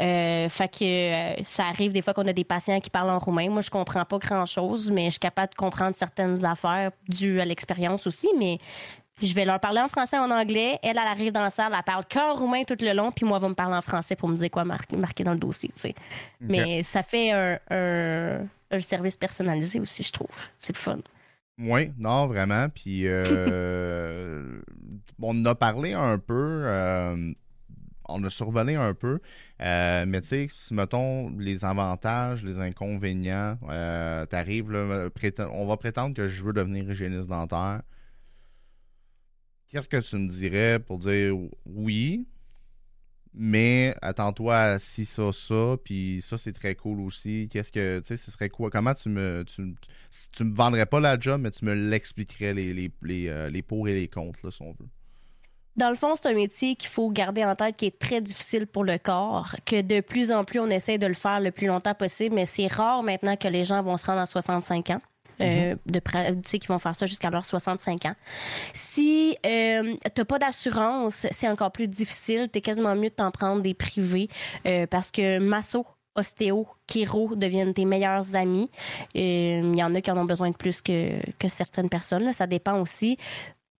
Euh, fait que euh, ça arrive des fois qu'on a des patients qui parlent en roumain. Moi, je comprends pas grand-chose, mais je suis capable de comprendre certaines affaires dues à l'expérience aussi, mais je vais leur parler en français, en anglais. Elle, elle arrive dans la salle, elle parle qu'en roumain tout le long, puis moi, elle va me parler en français pour me dire quoi marquer, marquer dans le dossier, tu sais. Okay. Mais ça fait un, un, un service personnalisé aussi, je trouve. C'est le fun. Oui, non, vraiment. Puis, euh, on a parlé un peu, euh, on a survolé un peu, euh, mais tu sais, si mettons les avantages, les inconvénients, euh, t'arrives, là, prétend, on va prétendre que je veux devenir hygiéniste dentaire. Qu'est-ce que tu me dirais pour dire oui, mais attends-toi à si ça, ça, puis ça, c'est très cool aussi. Qu'est-ce que, tu sais, ce serait quoi? Comment tu me... Tu, tu me vendrais pas la job, mais tu me l'expliquerais, les, les, les, les pour et les contre, là, si on veut. Dans le fond, c'est un métier qu'il faut garder en tête qui est très difficile pour le corps, que de plus en plus, on essaie de le faire le plus longtemps possible, mais c'est rare maintenant que les gens vont se rendre à soixante-cinq ans. Euh, de, tu sais, qui vont faire ça jusqu'à leurs soixante-cinq ans. Si euh, t'as pas d'assurance, c'est encore plus difficile. T'es quasiment mieux de t'en prendre des privés euh, parce que Masso ostéo, chiro deviennent tes meilleurs amis. Il euh, y en a qui en ont besoin de plus que, que certaines personnes. Là. Ça dépend aussi.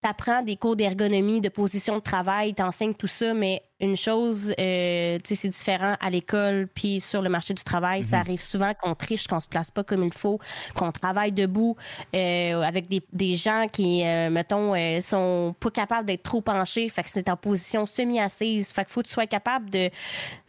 Tu apprends des cours d'ergonomie, de position de travail, tu enseignes tout ça, mais une chose, euh, tu sais, c'est différent à l'école puis sur le marché du travail. Mm-hmm. Ça arrive souvent qu'on triche, qu'on se place pas comme il faut, qu'on travaille debout euh, avec des, des gens qui, euh, mettons, euh, sont pas capables d'être trop penchés. Fait que c'est en position semi-assise. Fait qu'il faut que tu sois capable de,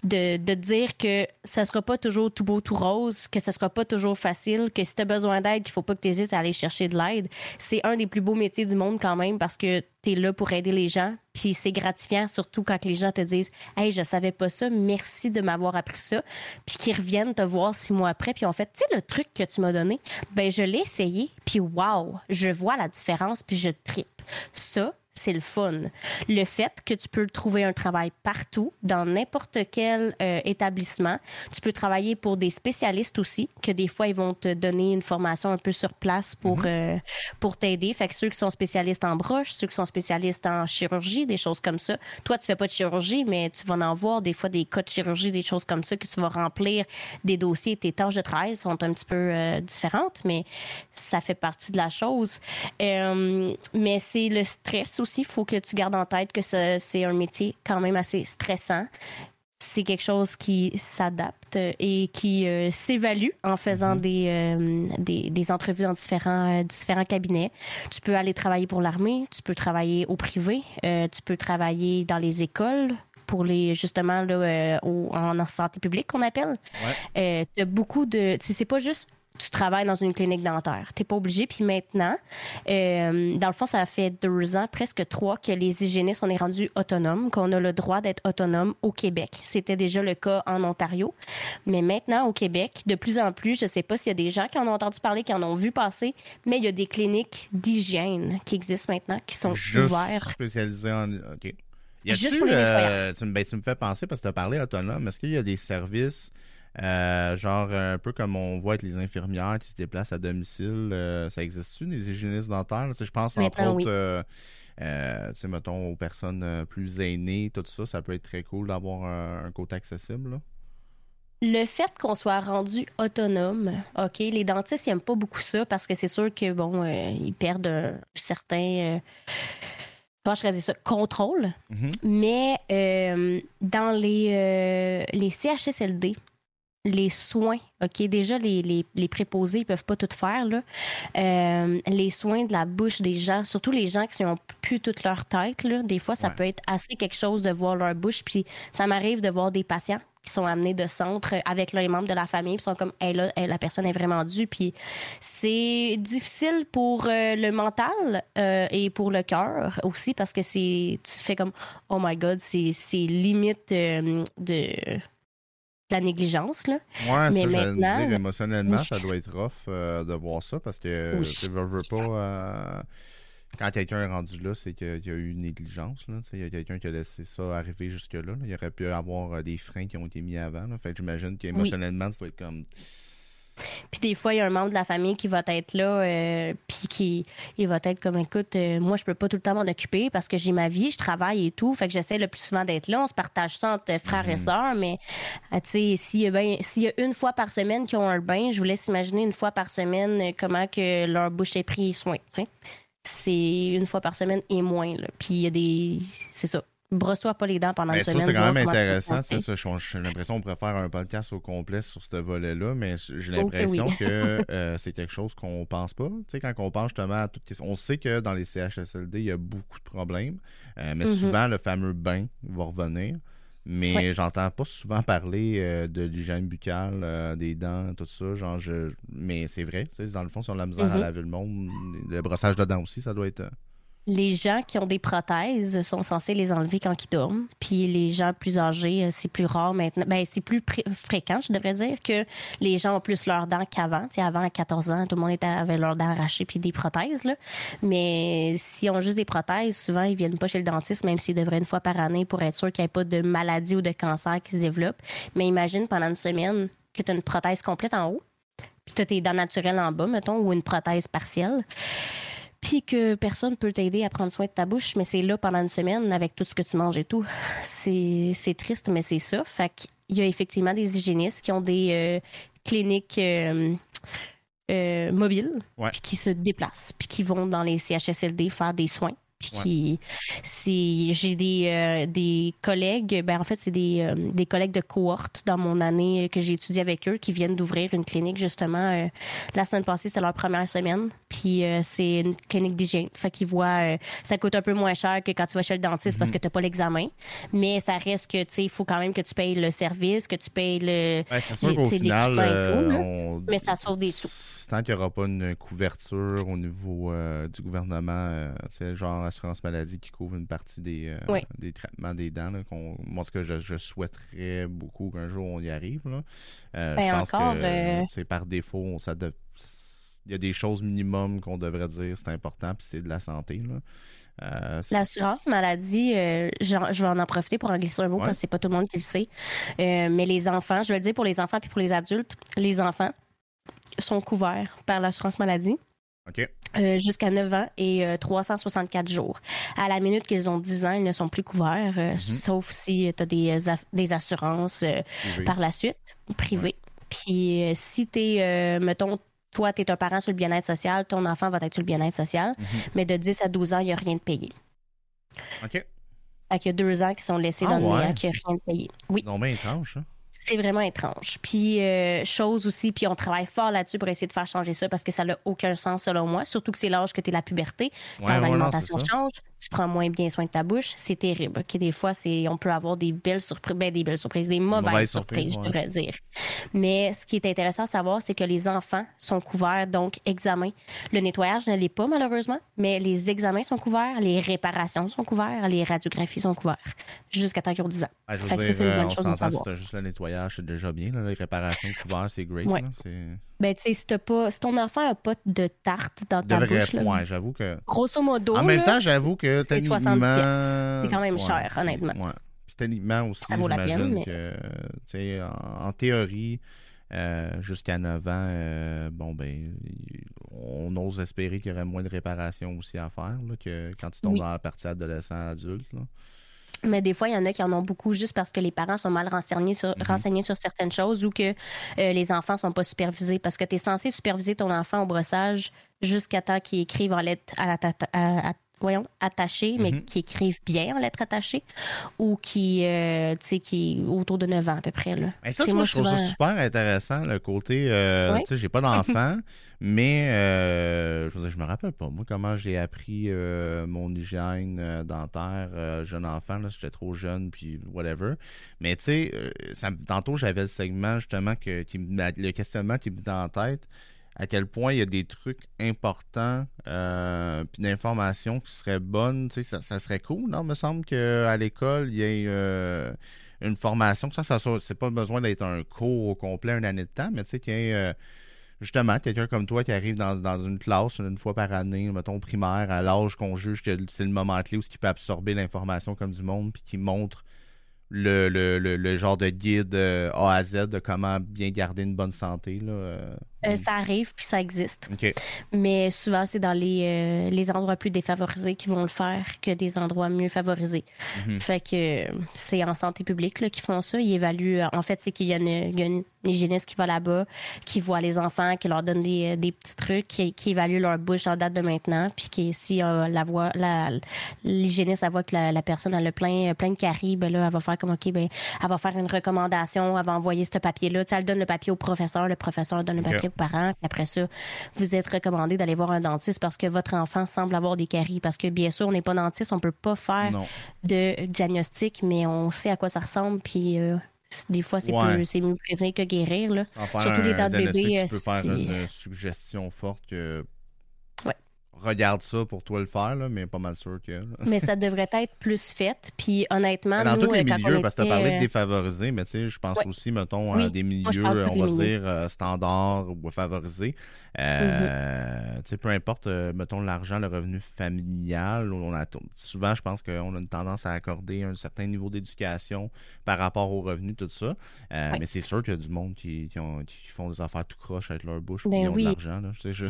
de, de dire que ça sera pas toujours tout beau, tout rose, que ça sera pas toujours facile, que si tu as besoin d'aide, qu'il faut pas que tu hésites à aller chercher de l'aide. C'est un des plus beaux métiers du monde quand même parce que t'es là pour aider les gens, puis c'est gratifiant, surtout quand les gens te disent « Hey, je savais pas ça, merci de m'avoir appris ça », puis qu'ils reviennent te voir six mois après, puis en fait, tu sais, le truc que tu m'as donné, ben je l'ai essayé, puis wow, je vois la différence, puis je tripe. Ça, c'est le fun. Le fait que tu peux trouver un travail partout, dans n'importe quel euh, établissement. Tu peux travailler pour des spécialistes aussi, que des fois, ils vont te donner une formation un peu sur place pour, euh, pour t'aider. Fait que ceux qui sont spécialistes en broche, ceux qui sont spécialistes en chirurgie, des choses comme ça. Toi, tu fais pas de chirurgie, mais tu vas en voir des fois des cas de chirurgie, des choses comme ça, que tu vas remplir des dossiers. Tes tâches de travail sont un petit peu euh, différentes, mais ça fait partie de la chose. Euh, mais c'est le stress aussi. Il faut que tu gardes en tête que ça, c'est un métier quand même assez stressant. C'est quelque chose qui s'adapte et qui euh, s'évalue en faisant des, euh, des, des entrevues dans différents, euh, différents cabinets. Tu peux aller travailler pour l'armée, tu peux travailler au privé, euh, tu peux travailler dans les écoles. Pour les, justement, là, euh, au, en santé publique qu'on appelle. Ouais. Euh, tu as beaucoup de... Tu sais, c'est pas juste... Tu travailles dans une clinique dentaire. Tu n'es pas obligé. Puis maintenant, euh, dans le fond, ça fait deux ans, presque trois, que les hygiénistes, on est rendus autonomes, qu'on a le droit d'être autonome au Québec. C'était déjà le cas en Ontario. Mais maintenant, au Québec, de plus en plus, je ne sais pas s'il y a des gens qui en ont entendu parler, qui en ont vu passer, mais il y a des cliniques d'hygiène qui existent maintenant, qui sont juste ouvertes. Spécialisées en... OK. Y a-tu, juste pour les nettoyages. Euh, ben, tu me fais penser, parce que tu as parlé autonome, est-ce qu'il y a des services... Euh, genre un peu comme on voit avec les infirmières qui se déplacent à domicile, euh, ça existe-tu, des hygiénistes dentaires? Je pense entre autres, oui. euh, euh, tu sais, mettons aux personnes plus aînées, tout ça, ça peut être très cool d'avoir un, un côté accessible, là. Le fait qu'on soit rendu autonome, OK, les dentistes, ils n'aiment pas beaucoup ça parce que c'est sûr que, bon, euh, ils perdent un certain... Euh... Comment je faisais ça? Contrôle. Mm-hmm. Mais euh, dans les, euh, les C H S L D, les soins, OK? Déjà, les, les, les préposés, ils peuvent pas tout faire, là. Euh, les soins de la bouche des gens, surtout les gens qui n'ont plus toute leur tête, là. Des fois, ça ouais. peut être assez quelque chose de voir leur bouche. Puis ça m'arrive de voir des patients qui sont amenés de centre avec les membres de la famille, puis sont comme, hey, là, la personne est vraiment due. Puis c'est difficile pour euh, le mental euh, et pour le cœur aussi, parce que c'est, tu fais comme, oh my God, c'est, c'est limite euh, de... la négligence, là. Ouais, mais ça, j'allais me dire, émotionnellement, oui. ça doit être rough euh, de voir ça, parce que oui. tu veux, veux pas... Euh, quand quelqu'un est rendu là, c'est qu'il y a eu une négligence, là. Il y a quelqu'un qui a laissé ça arriver jusque-là. Là. Il aurait pu avoir des freins qui ont été mis avant. Là. Fait que j'imagine qu'émotionnellement, oui. ça doit être comme... Puis des fois, il y a un membre de la famille qui va être là, euh, puis qui il va être comme, écoute, euh, moi, je peux pas tout le temps m'en occuper parce que j'ai ma vie, je travaille et tout. Fait que j'essaie le plus souvent d'être là. On se partage ça entre frères mmh. et sœurs, mais euh, tu sais, s'il ben, si y a une fois par semaine qu'ils ont un bain, je vous laisse imaginer une fois par semaine comment que leur bouche est prise soin. T'sais. C'est une fois par semaine et moins. Puis il y a des... C'est ça. Brosse-toi pas les dents pendant mais une ça, semaine. Ça, c'est quand même intéressant. Ça, ça, j'ai l'impression qu'on pourrait faire un podcast au complet sur ce volet-là, mais j'ai l'impression okay, oui. que euh, c'est quelque chose qu'on pense pas. Tu sais, quand on pense justement à toutes les... On sait que dans les C H S L D, il y a beaucoup de problèmes, euh, mais mm-hmm. souvent, le fameux bain va revenir. Mais ouais. j'entends pas souvent parler euh, de l'hygiène buccale, euh, des dents, tout ça. Genre, je... Mais c'est vrai. Tu sais, dans le fond, si on a la misère mm-hmm. à laver le monde, le brossage de dents aussi, ça doit être... Euh... Les gens qui ont des prothèses sont censés les enlever quand ils dorment. Puis les gens plus âgés, c'est plus rare maintenant. Bien, c'est plus pré- fréquent, je devrais dire, que les gens ont plus leurs dents qu'avant. Tu sais, avant, à quatorze ans, tout le monde avait leurs dents arrachées puis des prothèses. Là. Mais s'ils ont juste des prothèses, souvent, ils ne viennent pas chez le dentiste, même s'ils devraient une fois par année pour être sûr qu'il n'y ait pas de maladie ou de cancer qui se développe. Mais imagine pendant une semaine que tu as une prothèse complète en haut, puis tu as tes dents naturelles en bas, mettons, ou une prothèse partielle. Puis que personne ne peut t'aider à prendre soin de ta bouche, mais c'est là pendant une semaine avec tout ce que tu manges et tout. C'est, c'est triste, mais c'est ça. Fait il y a effectivement des hygiénistes qui ont des euh, cliniques euh, euh, mobiles, ouais. puis qui se déplacent, puis qui vont dans les C H S L D faire des soins. Puis ouais. qui, c'est, j'ai des, euh, des collègues, ben en fait, c'est des, euh, des collègues de cohorte dans mon année que j'ai étudié avec eux qui viennent d'ouvrir une clinique, justement. Euh, la semaine passée, c'était leur première semaine. Puis euh, c'est une clinique d'hygiène. Fait qu'ils voient, euh, ça coûte un peu moins cher que quand tu vas chez le dentiste mmh. parce que tu n'as pas l'examen. Mais ça reste que, tu sais, il faut quand même que tu payes le service, que tu payes le. Ouais, c'est sûr les, qu'au final, euh, on... mais ça sauve des sous. Tant qu'il n'y aura pas une couverture au niveau euh, du gouvernement, c'est euh, genre assurance maladie qui couvre une partie des, euh, oui. des traitements des dents. Là, qu'on, moi, ce que je, je souhaiterais beaucoup qu'un jour on y arrive. Là. Euh, ben je pense encore, que euh... c'est par défaut. Ça de... Il y a des choses minimum qu'on devrait dire, c'est important, puis c'est de la santé. Là. Euh, L'assurance maladie, euh, je vais en profiter pour en glisser un mot ouais. parce que c'est pas tout le monde qui le sait. Euh, mais les enfants, je vais le dire pour les enfants puis pour les adultes, les enfants sont couverts par l'assurance maladie. Okay. Euh, jusqu'à neuf ans et euh, trois cent soixante-quatre jours. À la minute qu'ils ont dix ans, ils ne sont plus couverts, euh, mm-hmm. sauf si tu as des, aff- des assurances euh, par la suite, privées. Ouais. Puis euh, si tu es, euh, mettons, toi, tu es un parent sur le bien-être social, ton enfant va être sur le bien-être social, mm-hmm. mais de dix à douze ans, il n'y a rien de payé. OK. Fait qu'il y a deux ans qui sont laissés ah, dans ouais. le néant, qu'il n'y a rien de payé. Oui. Non, mais étrange, ça. C'est vraiment étrange. Puis, euh, chose aussi, puis on travaille fort là-dessus pour essayer de faire changer ça parce que ça n'a aucun sens selon moi, surtout que c'est l'âge que tu es la puberté. Ton ouais, alimentation ouais, non, change, tu prends moins bien soin de ta bouche, c'est terrible. Okay, des fois, c'est, on peut avoir des belles surprises, ben, des belles surprises, des mauvaises, mauvaises surprises, surprises ouais. je devrais dire. Mais ce qui est intéressant à savoir, c'est que les enfants sont couverts, donc examens. Le nettoyage ne l'est pas, malheureusement, mais les examens sont couverts, les réparations sont couverts, les radiographies sont couvertes jusqu'à temps qu'ils ont dix ans. Ouais, je veux fait dire, que ça, c'est une bonne chose à savoir. C'est juste le nettoyage. C'est déjà bien, là, les réparations couvertes, c'est great. Ouais. Là, c'est... Ben, tu sais, si, si ton enfant n'a pas de tarte dans ta Devrait bouche... Là, ouais, j'avoue que... Grosso modo... En même temps, là, j'avoue que... C'est soixante-dix pièces. C'est quand même ouais, cher, honnêtement. Ouais. Puis techniquement aussi, ça vaut j'imagine la peine, mais... que... Tu sais, en, en théorie, euh, jusqu'à neuf ans, euh, bon, ben, on ose espérer qu'il y aurait moins de réparations aussi à faire là, que quand tu tombes oui. dans la partie adolescent-adulte, là. Mais des fois, il y en a qui en ont beaucoup juste parce que les parents sont mal renseignés sur, mmh. renseignés sur certaines choses ou que euh, les enfants ne sont pas supervisés. Parce que tu es censé superviser ton enfant au brossage jusqu'à temps qu'il écrive en lettres à la tata, à, à, voyons, attachées, mmh. mais qu'il écrive bien en lettres attachées ou qui, euh, tu sais, qui autour de neuf ans à peu près. Là. Mais ça, moi, je trouve souvent... ça super intéressant, le côté, euh, oui? tu sais, j'ai pas d'enfant, mais euh, je veux dire, je me rappelle pas, moi, comment j'ai appris euh, mon hygiène euh, dentaire, euh, jeune enfant, là, j'étais trop jeune, puis whatever. Mais tu sais, euh, tantôt, j'avais le segment, justement, que qui, le questionnement qui me venait en tête, à quel point il y a des trucs importants euh, puis d'informations qui seraient bonnes, tu sais, ça, ça serait cool, non? Il me semble qu'à l'école, il y a euh, une formation, ça, ça, c'est pas besoin d'être un cours au complet, une année de temps, mais tu sais, qu'il y a euh, justement quelqu'un comme toi qui arrive dans, dans une classe une fois par année, mettons primaire, à l'âge qu'on juge que c'est le moment clé où ce qui peut absorber l'information comme du monde puis qui montre le, le, le, le genre de guide euh, A à Z de comment bien garder une bonne santé, là. Euh... Euh, ça arrive, puis ça existe. Okay. Mais souvent, c'est dans les, euh, les endroits plus défavorisés qui vont le faire que des endroits mieux favorisés. Mm-hmm. Fait que c'est en santé publique là, qu'ils font ça. Ils évaluent... En fait, c'est qu'il y a une, il y a une hygiéniste qui va là-bas, qui voit les enfants, qui leur donne des, des petits trucs, qui, qui évalue leur bouche en date de maintenant, puis qui, si euh, la voix, la, l'hygiéniste elle voit que la, la personne elle a plein, plein de caries, ben là, elle va faire comme, OK, ben, elle va faire une recommandation, elle va envoyer ce papier-là. T'sais, elle donne le papier au professeur, le professeur donne le papier okay. aux parents, puis après ça, vous êtes recommandé d'aller voir un dentiste parce que votre enfant semble avoir des caries. Parce que bien sûr, on n'est pas dentiste, on ne peut pas faire non. de diagnostic, mais on sait à quoi ça ressemble, puis euh, des fois, c'est, ouais. plus, c'est mieux prévenir que guérir. Là. Surtout les dents de bébé. Tu peux c'est... faire une suggestion forte que. Ouais. Regarde ça pour toi le faire, là, mais pas mal sûr que. Mais ça devrait être plus fait. Puis honnêtement, dans nous, tous les quand milieux, on parce que était... tu as parlé de défavorisés, mais tu sais, je pense ouais. aussi, mettons, oui. à des milieux, Moi, on des va milieux. dire, euh, standards ou favorisés. Euh, mm-hmm. Tu sais, peu importe, euh, mettons, l'argent, le revenu familial, on a, souvent, je pense qu'on a une tendance à accorder un certain niveau d'éducation par rapport aux revenus, tout ça. Euh, ouais. Mais c'est sûr qu'il y a du monde qui, qui, ont, qui font des affaires tout croche avec leur bouche et ben qui oui. ont de l'argent. Là, je sais, je...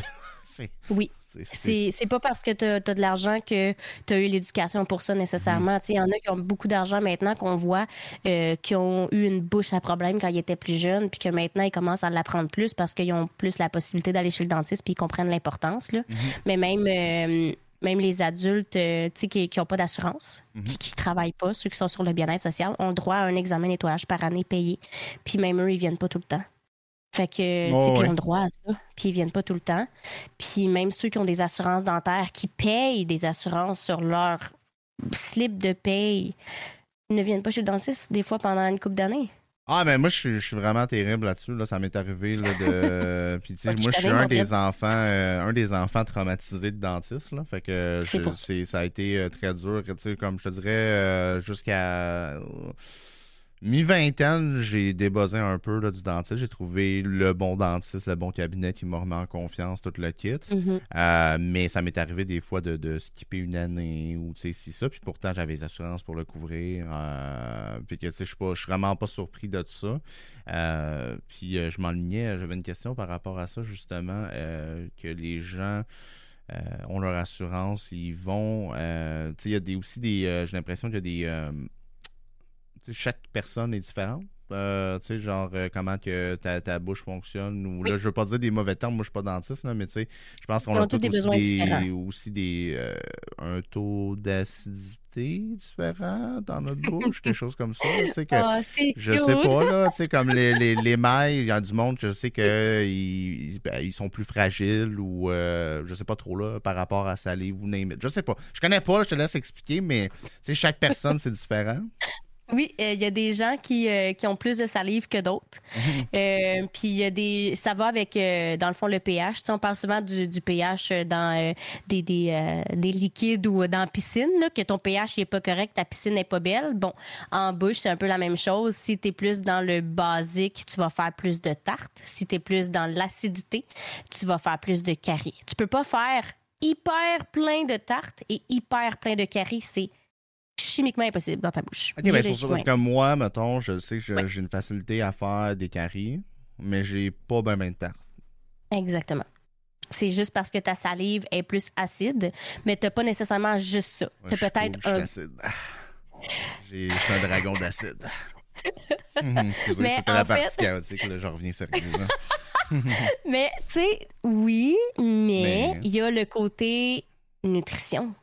c'est... Oui. C'est, c'est pas parce que tu as de l'argent que tu as eu l'éducation pour ça nécessairement. Mmh. Il y en a qui ont beaucoup d'argent maintenant qu'on voit, euh, qui ont eu une bouche à problème quand ils étaient plus jeunes, puis que maintenant ils commencent à l'apprendre plus parce qu'ils ont plus la possibilité d'aller chez le dentiste puis ils comprennent l'importance. Là. Mmh. Mais même, euh, même les adultes euh, qui n'ont pas d'assurance, mmh. puis qui ne travaillent pas, ceux qui sont sur le bien-être social, ont droit à un examen nettoyage par année payé. Puis même eux, ils ne viennent pas tout le temps. Fait que, oh, tu sais, puis ils ont le droit à ça, puis ils viennent pas tout le temps. Puis même ceux qui ont des assurances dentaires, qui payent des assurances sur leur slip de paye, ne viennent pas chez le dentiste, des fois, pendant une couple d'années. Ah, ben moi, je suis, je suis vraiment terrible là-dessus, là. Ça m'est arrivé, là, de... Puis, tu sais, moi, je suis un des enfants, euh, un des enfants traumatisés de dentiste, là. Fait que c'est je, c'est, ça a été très dur, tu sais, comme je te dirais, euh, jusqu'à... mi-vingtaine, j'ai débossé un peu là, du dentiste. J'ai trouvé le bon dentiste, le bon cabinet qui m'a remis en confiance, tout le kit. Mm-hmm. Euh, mais ça m'est arrivé des fois de, de skipper une année ou tu sais, si ça. Puis pourtant, j'avais les assurances pour le couvrir. Euh, puis que tu sais, je suis pas, je suis vraiment pas surpris de tout ça. Euh, puis euh, je m'enlignais, j'avais une question par rapport à ça, justement, euh, que les gens... Euh, ont leur assurance, ils vont... Euh, tu sais, il y a des, aussi des... Euh, j'ai l'impression qu'il y a des... Euh, T'sais, chaque personne est différente. Euh, tu sais, genre, euh, comment que ta, ta bouche fonctionne. Ou, oui. Là, je veux pas dire des mauvais termes, moi, je suis pas dentiste, là, mais tu sais, je pense qu'on a tous des aussi des, aussi des euh, un taux d'acidité différent dans notre bouche, des choses comme ça. Tu sais, que oh, je cute. sais pas, là, tu sais, comme les, les, les mailles, il y a du monde, je sais que ils, ils, ben, ils sont plus fragiles ou euh, je sais pas trop, là, par rapport à salive ou name it. Je sais pas. Je connais pas, je te laisse expliquer, mais tu sais, chaque personne, c'est différent. Oui, il euh, y a des gens qui, euh, qui ont plus de salive que d'autres. Euh, puis il y a des. Ça va avec, euh, dans le fond, le pH. T'sais, on parle souvent du, du pH dans euh, des, des, euh, des liquides ou dans la piscine, là, que ton pH n'est pas correct, ta piscine n'est pas belle. Bon, en bouche, c'est un peu la même chose. Si tu es plus dans le basique, tu vas faire plus de tarte. Si tu es plus dans l'acidité, tu vas faire plus de caries. Tu peux pas faire hyper plein de tarte et hyper plein de caries, c'est chimiquement impossible dans ta bouche. OK, ben c'est pour ça, parce que moi, mettons, je sais que je, ouais. j'ai une facilité à faire des caries, mais j'ai pas ben ben de tarte. Exactement. C'est juste parce que ta salive est plus acide, mais t'as pas nécessairement juste ça. Ouais, t'as peut-être un... Je suis acide. J'ai, j'ai un dragon d'acide. Hum, excusez, mais c'était la fait... partie chaotique, là, je reviens sérieusement. Mais, tu sais, oui, mais il mais... y a le côté nutrition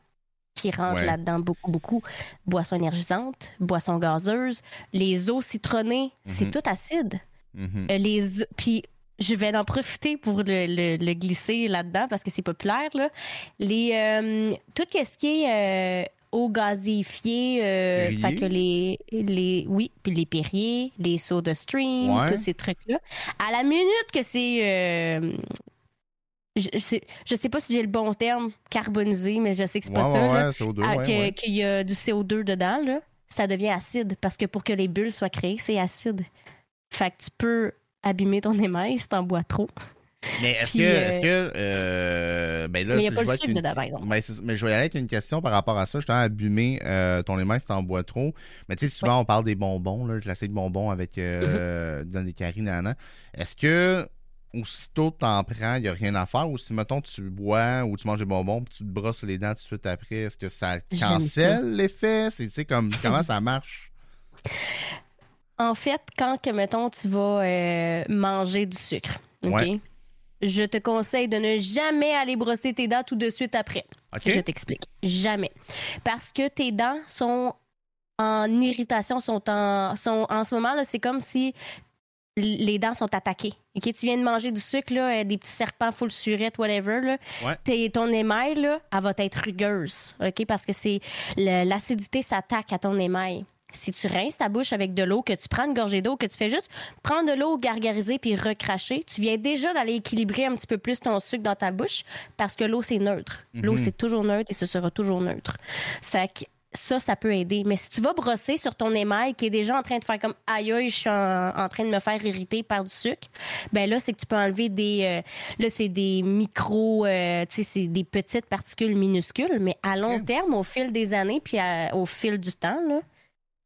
qui rentrent ouais. là-dedans beaucoup, beaucoup. Boissons énergisantes, boissons gazeuses, les eaux citronnées, mm-hmm. c'est tout acide. Mm-hmm. Euh, les... Puis je vais en profiter pour le, le, le glisser là-dedans parce que c'est populaire. Là. Les, euh, tout ce qui est euh, eau gazifiée, euh, fait que les, les, oui, puis les Perrier, les Soda Stream, ouais. tous ces trucs-là. À la minute que c'est... Euh, Je sais, je sais pas si j'ai le bon terme, carbonisé, mais je sais que c'est ouais, pas ouais, ça. Ouais, là, C O deux, à, ouais, que, ouais. Qu'il y a du C O deux dedans, là, ça devient acide. Parce que pour que les bulles soient créées, c'est acide. Fait que tu peux abîmer ton émail si t'en bois trop. Mais est-ce Puis, que. Est-ce que euh, ben là, mais il n'y a pas le sucre une... dedans, par exemple. Ben, mais je vais y aller avec une question par rapport à ça. Je t'en abîmer euh, ton émail si t'en bois trop. Mais tu sais, souvent, ouais. on parle des bonbons, là, glacé de bonbons avec. Euh, mm-hmm. dans des caries, nanana. Est-ce que. Aussitôt t'en prends, il n'y a rien à faire. Ou si, mettons, tu bois ou tu manges des bonbons puis tu te brosses les dents tout de suite après, est-ce que ça cancelle l'effet? C'est, tu sais, comme, comment ça marche? En fait, quand, que, mettons, tu vas euh, manger du sucre, OK? Ouais. Je te conseille de ne jamais aller brosser tes dents tout de suite après. Okay. Je t'explique. Jamais. Parce que tes dents sont en irritation, sont en, sont, en ce moment, là, c'est comme si... les dents sont attaquées. Okay? Tu viens de manger du sucre, là, des petits serpents, full surette, whatever. Là. Ouais. T'es, ton émail, là, elle va être rugueuse. Okay? Parce que c'est le, l'acidité s'attaque à ton émail. Si tu rinces ta bouche avec de l'eau, que tu prends une gorgée d'eau, que tu fais juste prendre de l'eau, gargariser puis recracher, tu viens déjà d'aller équilibrer un petit peu plus ton sucre dans ta bouche parce que l'eau, c'est neutre. Mm-hmm. L'eau, c'est toujours neutre et ce sera toujours neutre. Fait que ça, ça peut aider. Mais si tu vas brosser sur ton émail qui est déjà en train de faire comme « aïe, aïe, je suis en, en train de me faire irriter par du sucre », ben là, c'est que tu peux enlever des... Euh, là, c'est des micros... Euh, tu sais, c'est des petites particules minuscules, mais à long okay. terme, au fil des années puis à, au fil du temps, là,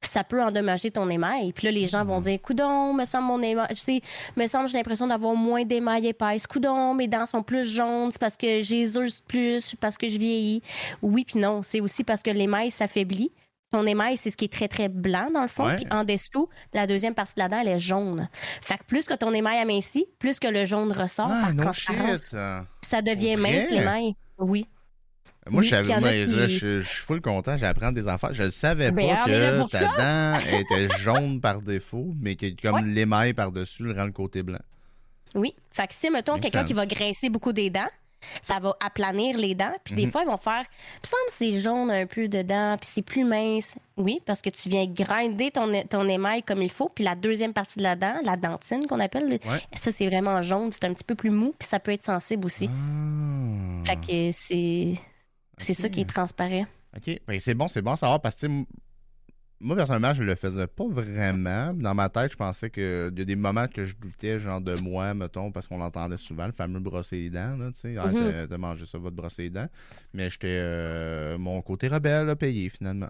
ça peut endommager ton émail. Puis là, les gens vont dire, coudon, me semble mon émail, tu sais, me semble j'ai l'impression d'avoir moins d'émail épaisse. Coudon, mes dents sont plus jaunes, c'est parce que j'ai les use plus, parce que je vieillis. Oui, puis non, c'est aussi parce que l'émail s'affaiblit. Ton émail, c'est ce qui est très, très blanc, dans le fond. Puis en dessous, la deuxième partie de la dent, elle est jaune. Fait que plus que ton émail amincit, plus que le jaune ressort. Ah, par no shit. Ça devient mince, l'émail. Oui. Moi, oui, je savais, moi, qui... là, je, je suis full content, j'apprends des affaires. Je ne savais ben, pas que ta dent était jaune par défaut, mais que, comme ouais. l'émail par-dessus le rend le côté blanc. Oui. Fait que si, mettons, quelqu'un qui va graisser beaucoup des dents, ça va aplanir les dents. Puis des mm-hmm. fois, ils vont faire, il me semble que c'est jaune un peu dedans, puis c'est plus mince. Oui, parce que tu viens grinder ton, ton émail comme il faut. Puis la deuxième partie de la dent, la dentine qu'on appelle, ouais. ça, c'est vraiment jaune. C'est un petit peu plus mou, puis ça peut être sensible aussi. Ah. Fait que c'est... C'est okay. ça qui est transparent. OK. Ben, c'est bon, c'est bon à savoir parce que moi, personnellement, je le faisais pas vraiment. Dans ma tête, je pensais qu'il y a des moments que je doutais, genre de moi, mettons, parce qu'on l'entendait souvent, le fameux brosser les dents, tu sais, mm-hmm. de manger ça, va te brosser les dents. Mais j'étais euh, mon côté rebelle a payé, finalement.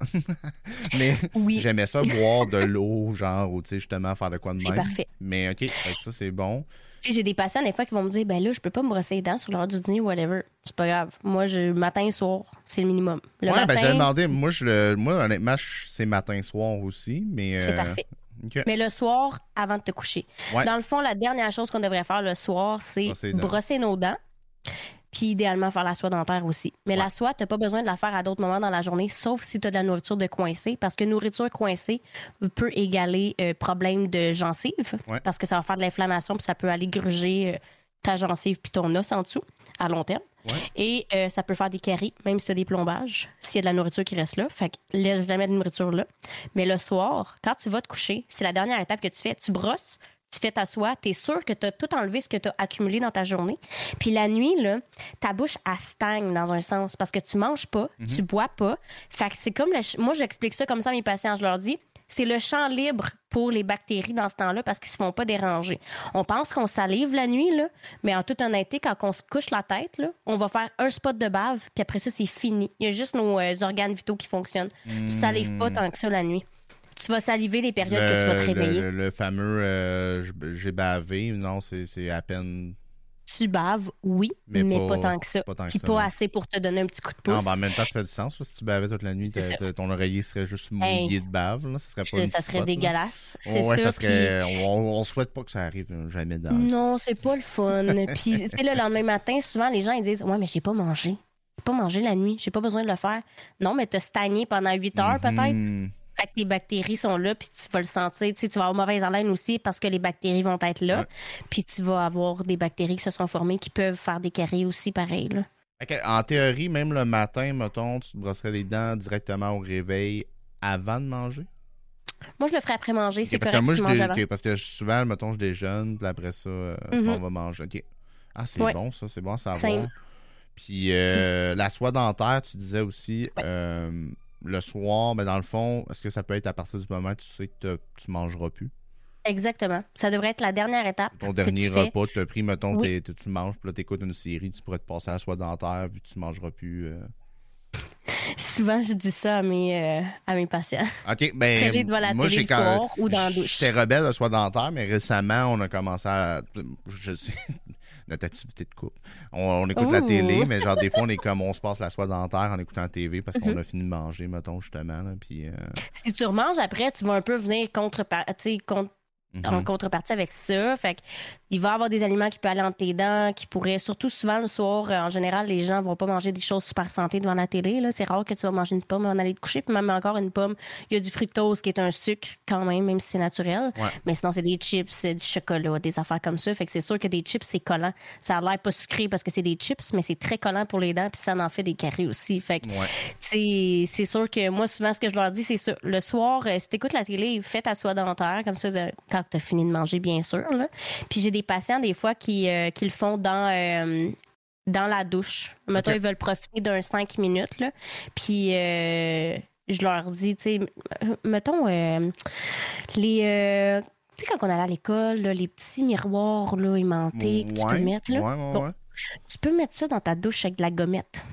Mais oui. j'aimais ça, boire de l'eau, genre, ou tu sais, justement, faire de quoi de même. C'est parfait. Mais OK, ça, c'est bon. T'sais, j'ai des patients des fois qui vont me dire, ben là, je peux pas me brosser les dents sur l'heure du dîner ou whatever. C'est pas grave. Moi, je matin, soir, c'est le minimum. Le ouais, matin, ben j'avais demandé, moi, je le, moi, honnêtement, je, c'est matin, soir aussi, mais... Euh... C'est parfait. Okay. Mais le soir, avant de te coucher. Ouais. Dans le fond, la dernière chose qu'on devrait faire le soir, c'est brosser, brosser nos dents, puis idéalement faire la soie dentaire aussi. Mais ouais. la soie, t'as pas besoin de la faire à d'autres moments dans la journée, sauf si t'as de la nourriture de coincée, parce que nourriture coincée peut égaler euh, problème de gencive, ouais. parce que ça va faire de l'inflammation, puis ça peut aller gruger euh, ta gencive puis ton os en dessous, à long terme. Ouais. Et euh, ça peut faire des caries, même si t'as des plombages, s'il y a de la nourriture qui reste là. Fait que laisse jamais de nourriture là. Mais le soir, quand tu vas te coucher, c'est la dernière étape que tu fais. Tu brosses, tu fais ta soie, t'es sûr que t'as tout enlevé ce que t'as accumulé dans ta journée. Puis la nuit, là, ta bouche, elle stagne dans un sens parce que tu manges pas, mm-hmm. tu bois pas. Fait que c'est comme... Le... Moi, j'explique ça comme ça à mes patients. Je leur dis, c'est le champ libre pour les bactéries dans ce temps-là parce qu'ils se font pas déranger. On pense qu'on salive la nuit, là, mais en toute honnêteté, quand on se couche la tête, là, on va faire un spot de bave, puis après ça, c'est fini. Il y a juste nos euh, organes vitaux qui fonctionnent. Mm-hmm. Tu salives pas tant que ça la nuit. Tu vas saliver les périodes le, que tu vas te réveiller. Le, le fameux euh, « j'ai bavé », non, c'est, c'est à peine... Tu baves, oui, mais, mais pas, pas tant que ça. Pas tant que Puis ça, pas ouais. assez pour te donner un petit coup de pouce. Non, ben en même temps, ça fait du sens. Si tu bavais toute la nuit, ton oreiller serait juste mouillé hey. de bave. Là. Ça serait, pas ça serait spot, dégueulasse. C'est ouais, sûr, ça serait... Puis... On ne souhaite pas que ça arrive jamais dans Non, c'est pas le fun. Puis le lendemain matin, souvent, les gens ils disent « ouais, mais j'ai pas mangé. J'ai pas mangé la nuit. J'ai pas besoin de le faire. » Non, mais t'as stagné pendant huit heures mm-hmm. peut-être. Fait que les bactéries sont là, puis tu vas le sentir. Tu sais, tu vas avoir mauvaise haleine aussi parce que les bactéries vont être là. Ouais. Puis tu vas avoir des bactéries qui se sont formées qui peuvent faire des caries aussi, pareil. Là. Okay. En théorie, même le matin, mettons, tu te brosserais les dents directement au réveil avant de manger? Moi, je le ferais après manger. Okay, c'est correct que moi, tu manges dé... avant. Okay, parce que souvent, mettons, je déjeune, puis après ça, euh, mm-hmm. on va manger. Okay. Ah, c'est ouais. bon, ça, c'est bon à savoir. C'est... Puis euh, mm-hmm. la soie dentaire, tu disais aussi... Ouais. Euh, le soir, ben dans le fond, est-ce que ça peut être à partir du moment où tu sais que tu ne mangeras plus? Exactement. Ça devrait être la dernière étape. Ton dernier repas, tu as pris, mettons, oui. tu manges, puis là, tu écoutes une série, tu pourrais te passer à la soie dentaire, puis tu ne mangeras plus. Euh... Souvent, je dis ça à mes, euh, à mes patients. OK, ben la moi, j'ai quand même. J'étais rebelle à la soie dentaire, mais récemment, on a commencé à. Je sais. Notre activité de couple. On, on écoute Ouh. la télé, mais genre des fois, on est comme on se passe la soie dentaire en écoutant la télé parce qu'on mm-hmm. a fini de manger, mettons, justement. Là, puis, euh... Si tu remanges après, tu vas un peu venir contre, contre, mm-hmm. en contrepartie avec ça. Fait que, il va y avoir des aliments qui peuvent aller entre tes dents, qui pourraient, surtout souvent le soir, en général, les gens ne vont pas manger des choses super santé devant la télé. Là. C'est rare que tu vas manger une pomme en aller te coucher, puis même encore une pomme. Il y a du fructose qui est un sucre quand même, même si c'est naturel. Ouais. Mais sinon, c'est des chips, c'est du chocolat, des affaires comme ça. Fait que c'est sûr que des chips, c'est collant. Ça a l'air pas sucré parce que c'est des chips, mais c'est très collant pour les dents, puis ça en fait des caries aussi. Fait que ouais. c'est, c'est sûr que moi, souvent, ce que je leur dis, c'est ça. Le soir, si tu écoutes la télé, fais ta soie dentaire, comme ça, quand tu as fini de manger, bien sûr. Là. Puis j'ai des patients, des fois, qui, euh, qui le font dans, euh, dans la douche. Mettons, okay. ils veulent profiter d'un cinq minutes. Là. Puis euh, je leur dis, tu sais, mettons, euh, les... Euh, tu sais, quand on allait à l'école, là, les petits miroirs là, aimantés que ouais, tu peux mettre, là, ouais, ouais, bon, ouais. tu peux mettre ça dans ta douche avec de la gommette.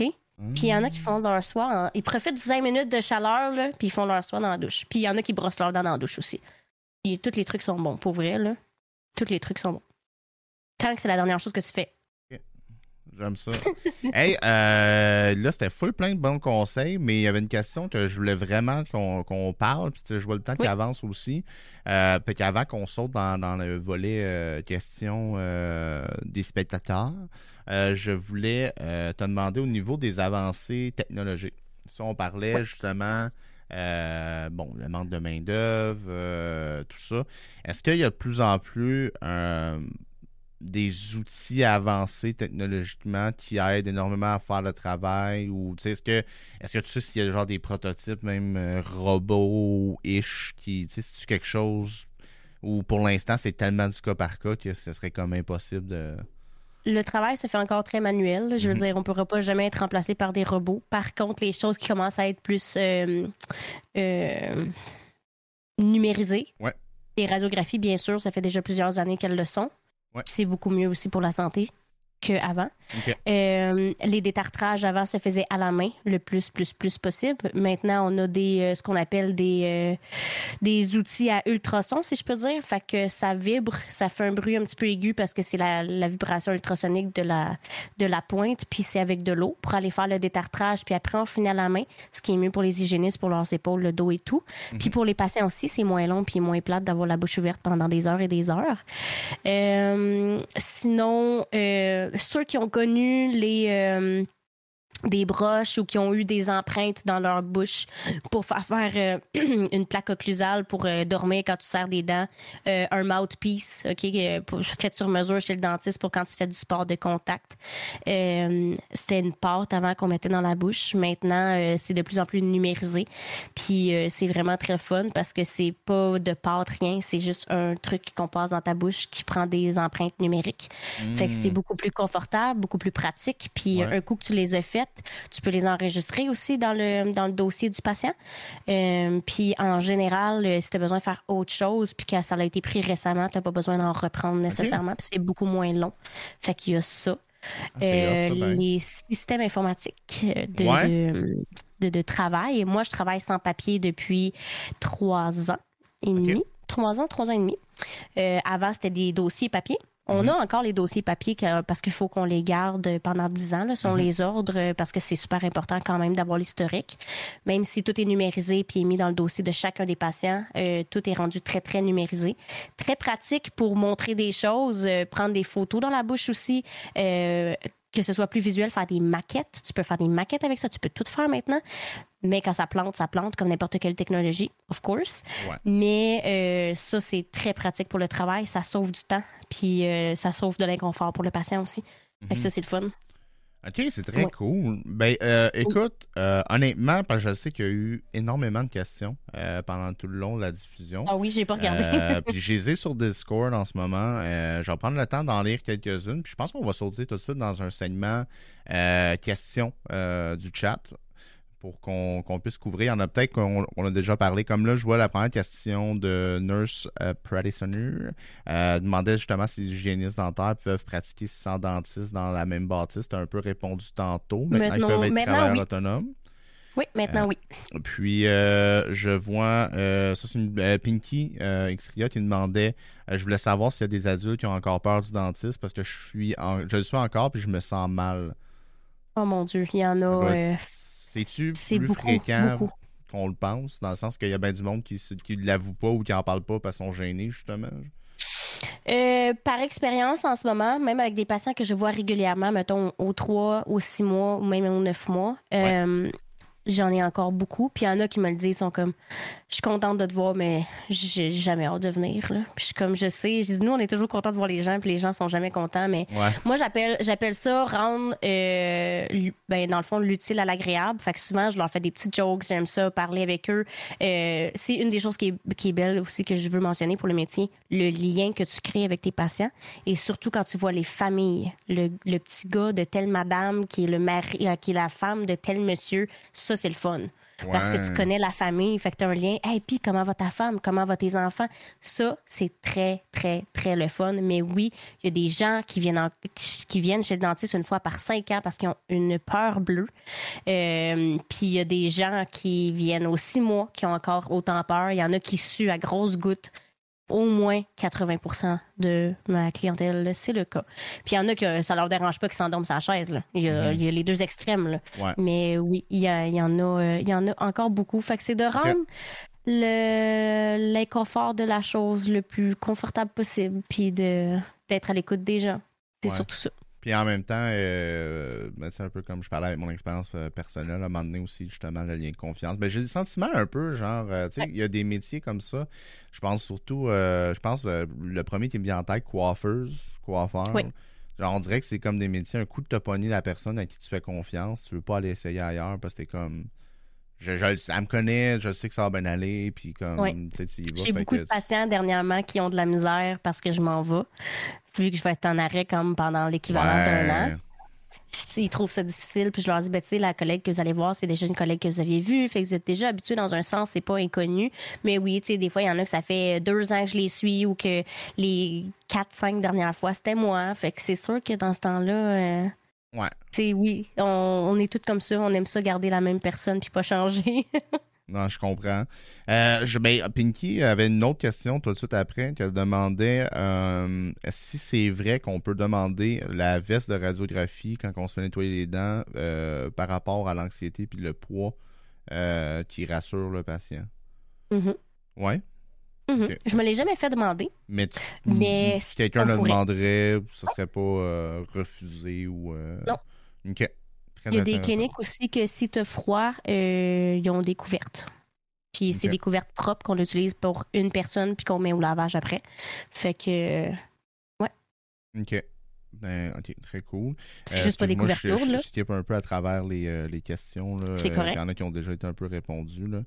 OK? Mmh. Puis il y en a qui font leur soin. Hein. Ils profitent cinq minutes de chaleur, là, puis ils font leur soin dans la douche. Puis il y en a qui brossent leurs dents dans la douche aussi. Puis tous les trucs sont bons, pour vrai, là. Tous les trucs sont bons. Tant que c'est la dernière chose que tu fais. J'aime ça. Hey, euh, là, c'était full plein de bons conseils, mais il y avait une question que je voulais vraiment qu'on, qu'on parle. Puis je vois le temps oui. qui avance aussi. Euh, puis qu'avant qu'on saute dans, dans le volet euh, questions euh, des spectateurs, euh, je voulais euh, te demander au niveau des avancées technologiques. Si on parlait oui. justement, euh, bon, le manque de main-d'œuvre, euh, tout ça. Est-ce qu'il y a de plus en plus un. Euh, des outils avancés technologiquement qui aident énormément à faire le travail ou tu sais est-ce que est-ce que tu sais s'il y a genre des prototypes même euh, robots-ish qui tu sais c'est quelque chose où pour l'instant c'est tellement du cas par cas que ce serait comme impossible de... Le travail se fait encore très manuel. Je veux mmh. dire, on ne pourra pas jamais être remplacé par des robots. Par contre, les choses qui commencent à être plus euh, euh, numérisées, ouais. les radiographies bien sûr, ça fait déjà plusieurs années qu'elles le sont. Ouais. C'est beaucoup mieux aussi pour la santé qu'avant. Okay. Euh, les détartrages avant se faisaient à la main le plus, plus, plus possible. Maintenant, on a des euh, ce qu'on appelle des, euh, des outils à ultrasons, si je peux dire. Fait que ça vibre, ça fait un bruit un petit peu aigu parce que c'est la, la vibration ultrasonique de la, de la pointe, puis c'est avec de l'eau pour aller faire le détartrage, puis après, on finit à la main, ce qui est mieux pour les hygiénistes, pour leurs épaules, le dos et tout. Mm-hmm. Puis pour les patients aussi, c'est moins long puis moins plate d'avoir la bouche ouverte pendant des heures et des heures. Euh, sinon... Euh, ceux qui ont connu les, euh, des broches ou qui ont eu des empreintes dans leur bouche pour faire, faire euh, une plaque occlusale pour euh, dormir quand tu serres des dents, euh, un mouthpiece, okay, pour, fait sur mesure chez le dentiste pour quand tu fais du sport de contact. Euh, c'était une pâte avant qu'on mettait dans la bouche. Maintenant, euh, c'est de plus en plus numérisé. Puis euh, c'est vraiment très fun parce que c'est pas de pâte, rien. C'est juste un truc qu'on passe dans ta bouche qui prend des empreintes numériques. Mmh. Fait que c'est beaucoup plus confortable, beaucoup plus pratique. Puis ouais. un coup que tu les as faites, tu peux les enregistrer aussi dans le, dans le dossier du patient. Euh, puis en général, euh, si tu as besoin de faire autre chose puis que ça a été pris récemment, tu n'as pas besoin d'en reprendre nécessairement. Okay. Puis c'est beaucoup moins long. Fait qu'il y a ça. Ah, euh, grave, ça les systèmes informatiques de, ouais. de, de, de travail. Moi, je travaille sans papier depuis trois ans et okay. demi. Trois ans, trois ans et demi. Euh, avant, c'était des dossiers papier. On mmh. a encore les dossiers papier que, parce qu'il faut qu'on les garde pendant dix ans, là, sont mmh. les ordres, parce que c'est super important quand même d'avoir l'historique. Même si tout est numérisé puis est mis dans le dossier de chacun des patients, euh, tout est rendu très, très numérisé. Très pratique pour montrer des choses, euh, prendre des photos dans la bouche aussi, euh, que ce soit plus visuel, faire des maquettes. Tu peux faire des maquettes avec ça, tu peux tout faire maintenant. Mais quand ça plante, ça plante, comme n'importe quelle technologie, of course. Ouais. Mais euh, ça, c'est très pratique pour le travail, ça sauve du temps. Puis euh, ça sauve de l'inconfort pour le patient aussi. Mm-hmm. Fait que ça, c'est le fun. OK, c'est très ouais. cool. Ben, euh, écoute, euh, honnêtement, parce que je sais qu'il y a eu énormément de questions euh, pendant tout le long de la diffusion. Ah oui, j'ai pas regardé. euh, puis je les ai sur Discord en ce moment. Euh, je vais prendre le temps d'en lire quelques-unes. Puis je pense qu'on va sauter tout de suite dans un segment euh, questions euh, du chat pour qu'on, qu'on puisse couvrir. Il y en a peut-être qu'on on a déjà parlé. Comme là, je vois la première question de Nurse euh, Practitioner. Euh, demandait justement si les hygiénistes dentaires peuvent pratiquer sans dentiste dans la même bâtisse. Tu as un peu répondu tantôt. Maintenant, maintenant ils peuvent être travailleurs oui. autonomes. Oui, maintenant, euh, oui. Puis, euh, je vois, euh, ça c'est une euh, Pinky euh, Xria qui demandait, euh, je voulais savoir s'il y a des adultes qui ont encore peur du dentiste parce que je suis, en, je le suis encore puis je me sens mal. Oh mon Dieu, il y en a... Euh... C'est-tu c'est plus beaucoup, fréquent beaucoup. Qu'on le pense, dans le sens qu'il y a bien du monde qui ne l'avoue pas ou qui n'en parle pas parce qu'ils sont gênés, justement? Euh, par expérience, en ce moment, même avec des patients que je vois régulièrement, mettons, aux trois, aux six mois ou même aux neuf mois, ouais. euh, j'en ai encore beaucoup. Puis il y en a qui me le disent, sont comme, je suis contente de te voir, mais j'ai jamais hâte de venir. Là. Puis comme je sais, je dis, nous, on est toujours contents de voir les gens, puis les gens sont jamais contents. Mais ouais. moi, j'appelle, j'appelle ça rendre, euh, ben, dans le fond, l'utile à l'agréable. Fait que souvent, je leur fais des petites jokes, j'aime ça, parler avec eux. Euh, c'est une des choses qui est, qui est belle aussi, que je veux mentionner pour le métier, le lien que tu crées avec tes patients. Et surtout quand tu vois les familles, le, le petit gars de telle madame qui est, le mari, qui est la femme de tel monsieur, ça, c'est le fun. Ouais. Parce que tu connais la famille, fait que tu as un lien. Hey, puis comment va ta femme? Comment vont tes enfants? Ça, c'est très, très, très le fun. Mais oui, il y a des gens qui viennent, en... qui viennent chez le dentiste une fois par cinq ans parce qu'ils ont une peur bleue. Euh, puis il y a des gens qui viennent aux six mois qui ont encore autant peur. Il y en a qui suent à grosses gouttes. Au moins quatre-vingts pour cent de ma clientèle, c'est le cas. Puis il y en a que ça leur dérange pas qu'ils s'endorment sur la chaise. Là. Il, y a, mmh. il y a les deux extrêmes. Là. Ouais. Mais oui, il y, a, il, y en a, il y en a encore beaucoup. Fait que c'est de rendre okay. le, l'inconfort de la chose le plus confortable possible puis de, d'être à l'écoute des gens. C'est ouais. surtout ça. Puis en même temps, euh, ben c'est un peu comme je parlais avec mon expérience euh, personnelle, à un moment donné aussi, justement, le lien de confiance. Ben, j'ai des sentiments un peu, genre, euh, tu sais, il y a des métiers comme ça. Je pense surtout, euh, je pense, euh, le premier qui me vient en tête, coiffeuse, coiffeur. Oui. Genre, on dirait que c'est comme des métiers, un coup de taponner la personne à qui tu fais confiance, tu veux pas aller essayer ailleurs parce que t'es comme... Je, je, elle me connaît, je sais que ça va bien aller, puis comme, oui. tu sais, tu y vas. J'ai beaucoup que... de patients dernièrement qui ont de la misère parce que je m'en vais, vu que je vais être en arrêt comme pendant l'équivalent ouais. d'un an. Ils trouvent ça difficile, puis je leur dis, ben, tu sais, la collègue que vous allez voir, c'est déjà une collègue que vous aviez vue, fait que vous êtes déjà habitué dans un sens, c'est pas inconnu. Mais oui, tu sais, des fois, il y en a que ça fait deux ans que je les suis ou que les quatre, cinq dernières fois, c'était moi. Fait que c'est sûr que dans ce temps-là... Euh... Ouais. C'est oui, on, on est toutes comme ça, on aime ça garder la même personne puis pas changer. Non, je comprends. Euh, je, ben, Pinky avait une autre question tout de suite après qu'elle demandait euh, si c'est vrai qu'on peut demander la veste de radiographie quand on se fait nettoyer les dents euh, par rapport à l'anxiété puis le poids euh, qui rassure le patient. Mm-hmm. Ouais. Mm-hmm. Okay. Je me l'ai jamais fait demander. Mais, tu, mais si quelqu'un le pourrait. Demanderait, ce serait pas euh, refusé ou... Euh... Non. Okay. Il y a des cliniques aussi que si tu as froid, euh, ils ont des couvertes. Puis okay. c'est des couvertes propres qu'on utilise pour une personne puis qu'on met au lavage après. Fait que... Ouais. OK. Ben, OK, très cool. C'est euh, juste pas des couvertes lourdes, là. Je, je skip un peu à travers les, euh, les questions, là. C'est correct. Il y en a qui ont déjà été un peu répondues, là.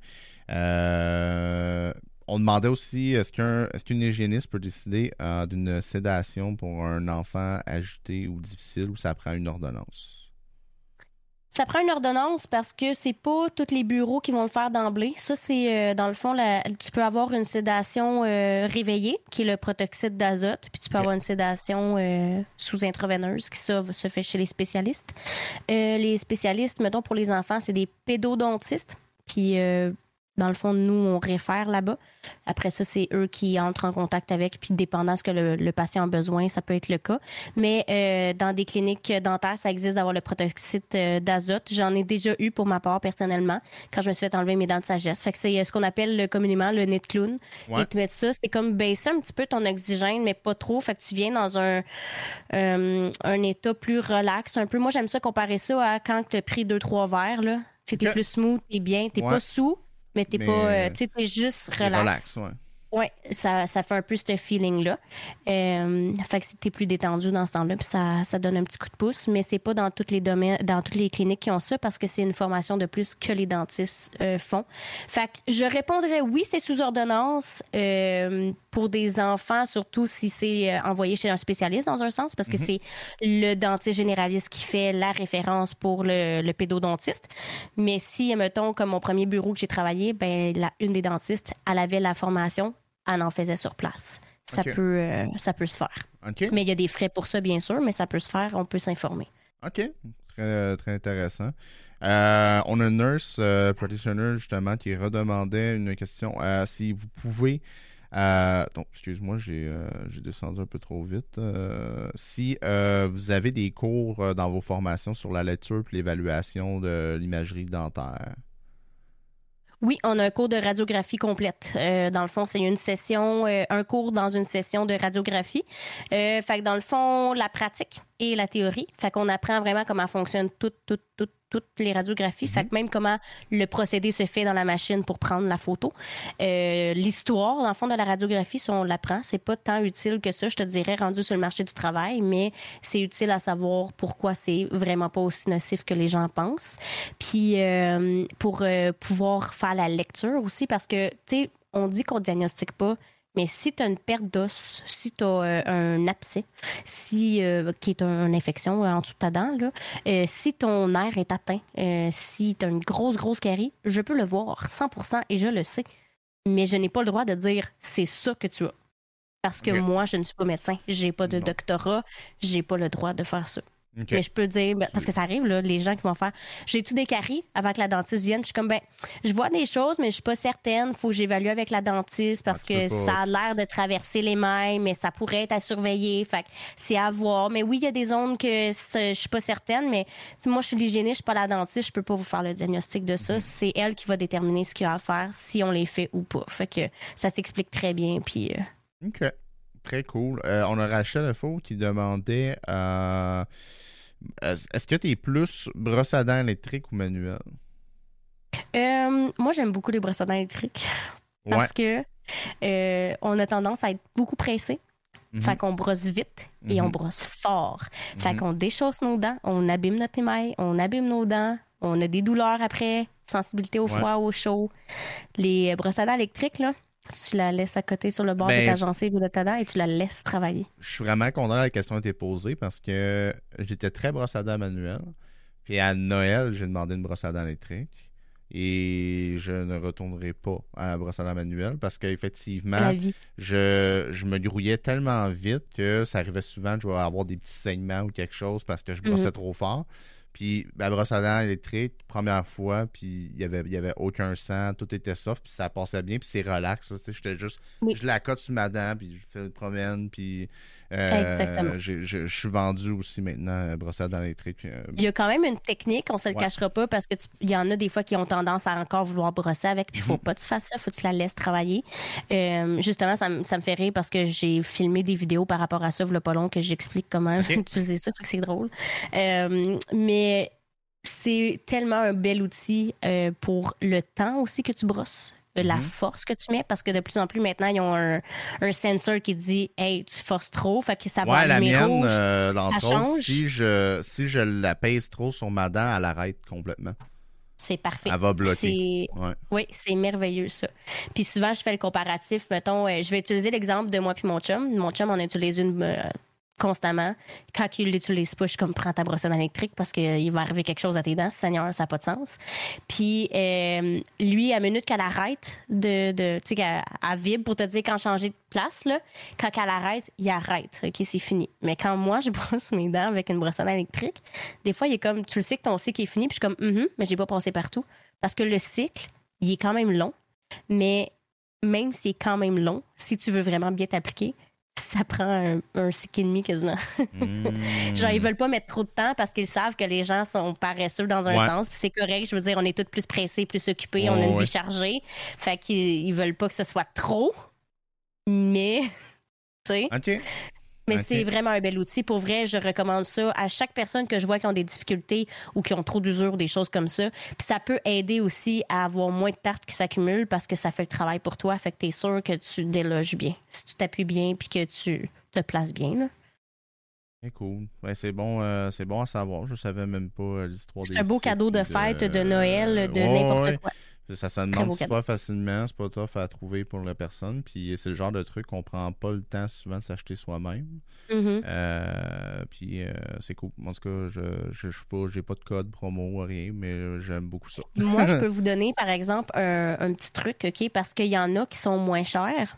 Euh... On demandait aussi, est-ce qu'un, est-ce qu'une hygiéniste peut décider euh, d'une sédation pour un enfant agité ou difficile ou ça prend une ordonnance? Ça prend une ordonnance parce que c'est pas tous les bureaux qui vont le faire d'emblée. Ça, c'est euh, dans le fond, la, tu peux avoir une sédation euh, réveillée, qui est le protoxyde d'azote, puis tu peux okay. avoir une sédation euh, sous-intraveineuse qui ça, se fait chez les spécialistes. Euh, les spécialistes, mettons, pour les enfants, c'est des pédodontistes, puis... Euh, Dans le fond, nous, on réfère là-bas. Après ça, c'est eux qui entrent en contact avec, puis dépendant de ce que le, le patient a besoin, ça peut être le cas. Mais euh, dans des cliniques dentaires, ça existe d'avoir le protoxyde d'azote. J'en ai déjà eu pour ma part, personnellement, quand je me suis fait enlever mes dents de sagesse. Fait que c'est ce qu'on appelle communément le nez de clown. Ouais. Ils te mettent ça, c'est comme baisser un petit peu ton oxygène, mais pas trop. Fait que tu viens dans un, euh, un état plus relax un peu. Moi, j'aime ça comparer ça à quand tu as pris deux, trois verres. Là. T'es que... plus smooth, t'es bien, t'es ouais. pas saoul. Mais t'es mais... pas. Euh, tu sais, t'es juste relax. Relax, ouais. Ouais, ça, ça fait un peu ce feeling-là. Euh, fait que t'es plus détendu dans ce temps-là, puis ça, ça donne un petit coup de pouce. Mais c'est pas dans toutes les domaines, dans toutes les cliniques qui ont ça, parce que c'est une formation de plus que les dentistes euh, font. Fait que je répondrais oui, c'est sous ordonnance euh, pour des enfants, surtout si c'est euh, envoyé chez un spécialiste dans un sens, parce que mm-hmm. c'est le dentiste généraliste qui fait la référence pour le, le pédodontiste. Mais si, mettons, comme mon premier bureau que j'ai travaillé, ben la, une des dentistes, elle avait la formation. Elle en faisait sur place. Ça, okay. peut, euh, ça peut se faire. Okay. Mais il y a des frais pour ça, bien sûr, mais ça peut se faire. On peut s'informer. OK. Très, très intéressant. Euh, on a une nurse euh, practitioner, justement, qui redemandait une question. Euh, si vous pouvez... Euh, donc, excuse-moi, j'ai, euh, j'ai descendu un peu trop vite. Euh, si euh, vous avez des cours dans vos formations sur la lecture et l'évaluation de l'imagerie dentaire... Oui, on a un cours de radiographie complète. Euh, dans le fond, c'est une session, euh, un cours dans une session de radiographie. Euh, fait que dans le fond, la pratique et la théorie. Fait qu'on apprend vraiment comment fonctionnent toutes, toutes, toutes, toutes les radiographies. Mmh. Fait que même comment le procédé se fait dans la machine pour prendre la photo. Euh, l'histoire, dans le fond, de la radiographie, si on l'apprend, c'est pas tant utile que ça, je te dirais, rendu sur le marché du travail, mais c'est utile à savoir pourquoi c'est vraiment pas aussi nocif que les gens pensent. Puis euh, pour euh, pouvoir faire la lecture aussi, parce que, tu sais, on dit qu'on diagnostique pas Mais si tu as une perte d'os, si tu as euh, un abcès, si, euh, qui est une infection en dessous de ta dent, là, euh, si ton nerf est atteint, euh, si tu as une grosse, grosse carie, je peux le voir cent pour cent et je le sais. Mais je n'ai pas le droit de dire « c'est ça que tu as ». Parce que okay. moi, je ne suis pas médecin, j'ai pas de non. doctorat, j'ai pas le droit de faire ça. Okay. Mais je peux dire, ben, parce que ça arrive, là, les gens qui vont faire « j'ai-tu des caries » avant que la dentiste vienne? Je suis comme « ben, je vois des choses, mais je suis pas certaine, faut que j'évalue avec la dentiste parce ah, que pas... ça a l'air de traverser les mailles, mais ça pourrait être à surveiller, fait que c'est à voir. Mais oui, il y a des zones que je suis pas certaine, mais moi, je suis l'hygiéniste, je suis pas la dentiste, je peux pas vous faire le diagnostic de ça. Mm-hmm. C'est elle qui va déterminer ce qu'il y a à faire, si on les fait ou pas. Fait que ça s'explique très bien, puis... Euh... OK. Très cool. Euh, on a Rachel Lefaux qui demandait euh, est-ce que t'es plus brosse à dents électrique ou manuelle? Euh, moi, j'aime beaucoup les brosses à dents électriques. Parce ouais. que euh, on a tendance à être beaucoup pressé. Mm-hmm. Fait qu'on brosse vite et mm-hmm. on brosse fort. Mm-hmm. Fait qu'on déchausse nos dents, on abîme notre émail, on abîme nos dents, on a des douleurs après, sensibilité au froid, ouais. au chaud. Les brosses à dents électriques, là, tu la laisses à côté sur le bord ben, de ta gencive ou de ta dent et tu la laisses travailler. Je suis vraiment content de la question qui a été posée parce que j'étais très brosse à dents manuelle. Puis à Noël, j'ai demandé une brosse à dents électrique et je ne retournerai pas à la brosse à dents manuelle parce qu'effectivement, je, je me grouillais tellement vite que ça arrivait souvent que je vais avoir des petits saignements ou quelque chose parce que je brossais mm-hmm. trop fort. Puis la brosse à dents électrique, première fois, puis il n'y avait, y avait aucun sang, tout était soft, puis ça passait bien, puis c'est relax. Tu sais, j'étais juste, oui. je la cote sur ma dent, puis je fais le promène, puis euh, exactement. J'ai, je, je suis vendu aussi maintenant, brosse à dents électrique. Euh, il y a quand même une technique, on ne se le ouais. cachera pas, parce que il y en a des fois qui ont tendance à encore vouloir brosser avec, puis il ne faut pas que tu fasses ça, il faut que tu la laisses travailler. Euh, justement, ça, m- ça me fait rire parce que j'ai filmé des vidéos par rapport à ça, v'là pas long, que j'explique comment okay. utiliser ça, fait que c'est drôle. Euh, mais Mais c'est tellement un bel outil euh, pour le temps aussi que tu brosses, mm-hmm. la force que tu mets, parce que de plus en plus maintenant, ils ont un, un sensor qui dit « Hey, tu forces trop », fait que ça va ouais, allumer rouge. Ouais, la mienne, euh, l'entrée, si je, si je la pèse trop sur ma dent, elle arrête complètement. C'est parfait. Elle va bloquer. C'est... Ouais. Oui, c'est merveilleux, ça. Puis souvent, je fais le comparatif, mettons, euh, je vais utiliser l'exemple de moi puis mon chum. Mon chum, on utilise une... Euh, constamment. Quand il l'utilise pas, je suis comme prends ta brosse à dents électrique parce qu'il euh, va arriver quelque chose à tes dents. Seigneur, ça n'a pas de sens. Puis euh, lui, à la minute qu'elle arrête de, de tu sais, qu'elle elle vibre pour te dire quand changer de place, là, quand elle arrête, il arrête. OK, c'est fini. Mais quand moi, je brosse mes dents avec une brosse à dents électrique, des fois, il est comme, tu le sais que ton cycle est fini, puis je suis comme, mm-hmm, mais j'ai pas passé partout. Parce que le cycle, il est quand même long, mais même s'il est quand même long, si tu veux vraiment bien t'appliquer, ça prend un, un cycle et demi quasiment. Mmh. Genre, ils veulent pas mettre trop de temps parce qu'ils savent que les gens sont paresseux dans un ouais. sens. Puis c'est correct, je veux dire, on est tous plus pressés, plus occupés, oh, on a une ouais. vie chargée. Fait qu'ils ils veulent pas que ce soit trop. Mais, tu sais. Okay. Mais okay. c'est vraiment un bel outil. Pour vrai, je recommande ça à chaque personne que je vois qui ont des difficultés ou qui ont trop d'usure, des choses comme ça. Puis ça peut aider aussi à avoir moins de tartes qui s'accumulent parce que ça fait le travail pour toi. Fait que t'es sûr que tu déloges bien. Si tu t'appuies bien puis que tu te places bien, là. C'est cool. Ouais, c'est, bon, euh, c'est bon à savoir. Je savais même pas euh, l'histoire c'est des... C'est un beau cadeau de fête, de, euh, de Noël, de ouais, n'importe ouais. quoi. Ça se demande c'est pas facilement, c'est pas tough à trouver pour la personne. Puis c'est le genre de truc qu'on prend pas le temps souvent de s'acheter soi-même. Mm-hmm. Euh, puis euh, c'est cool. En tout cas, je, je, je sais pas, j'ai pas de code promo, rien, mais j'aime beaucoup ça. Moi, je peux vous donner, par exemple, un, un petit truc, OK? Parce qu'il y en a qui sont moins chers,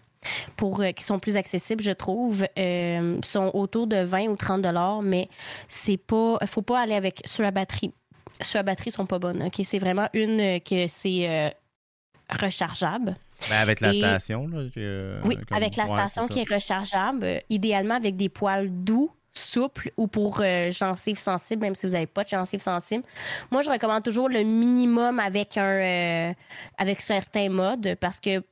pour, euh, qui sont plus accessibles, je trouve. Euh, sont autour de vingt ou trente dollars, mais c'est pas, faut pas aller avec sur la batterie. Ceux à batterie sont pas bonnes. Okay? C'est vraiment une que c'est euh, rechargeable. Ben avec la Et... station. Là, que, oui, comme... avec la ouais, station qui est rechargeable. Euh, idéalement avec des poils doux, souples ou pour euh, gencives sensibles, même si vous n'avez pas de gencives sensibles. Moi, je recommande toujours le minimum avec, un, euh, avec certains modes parce que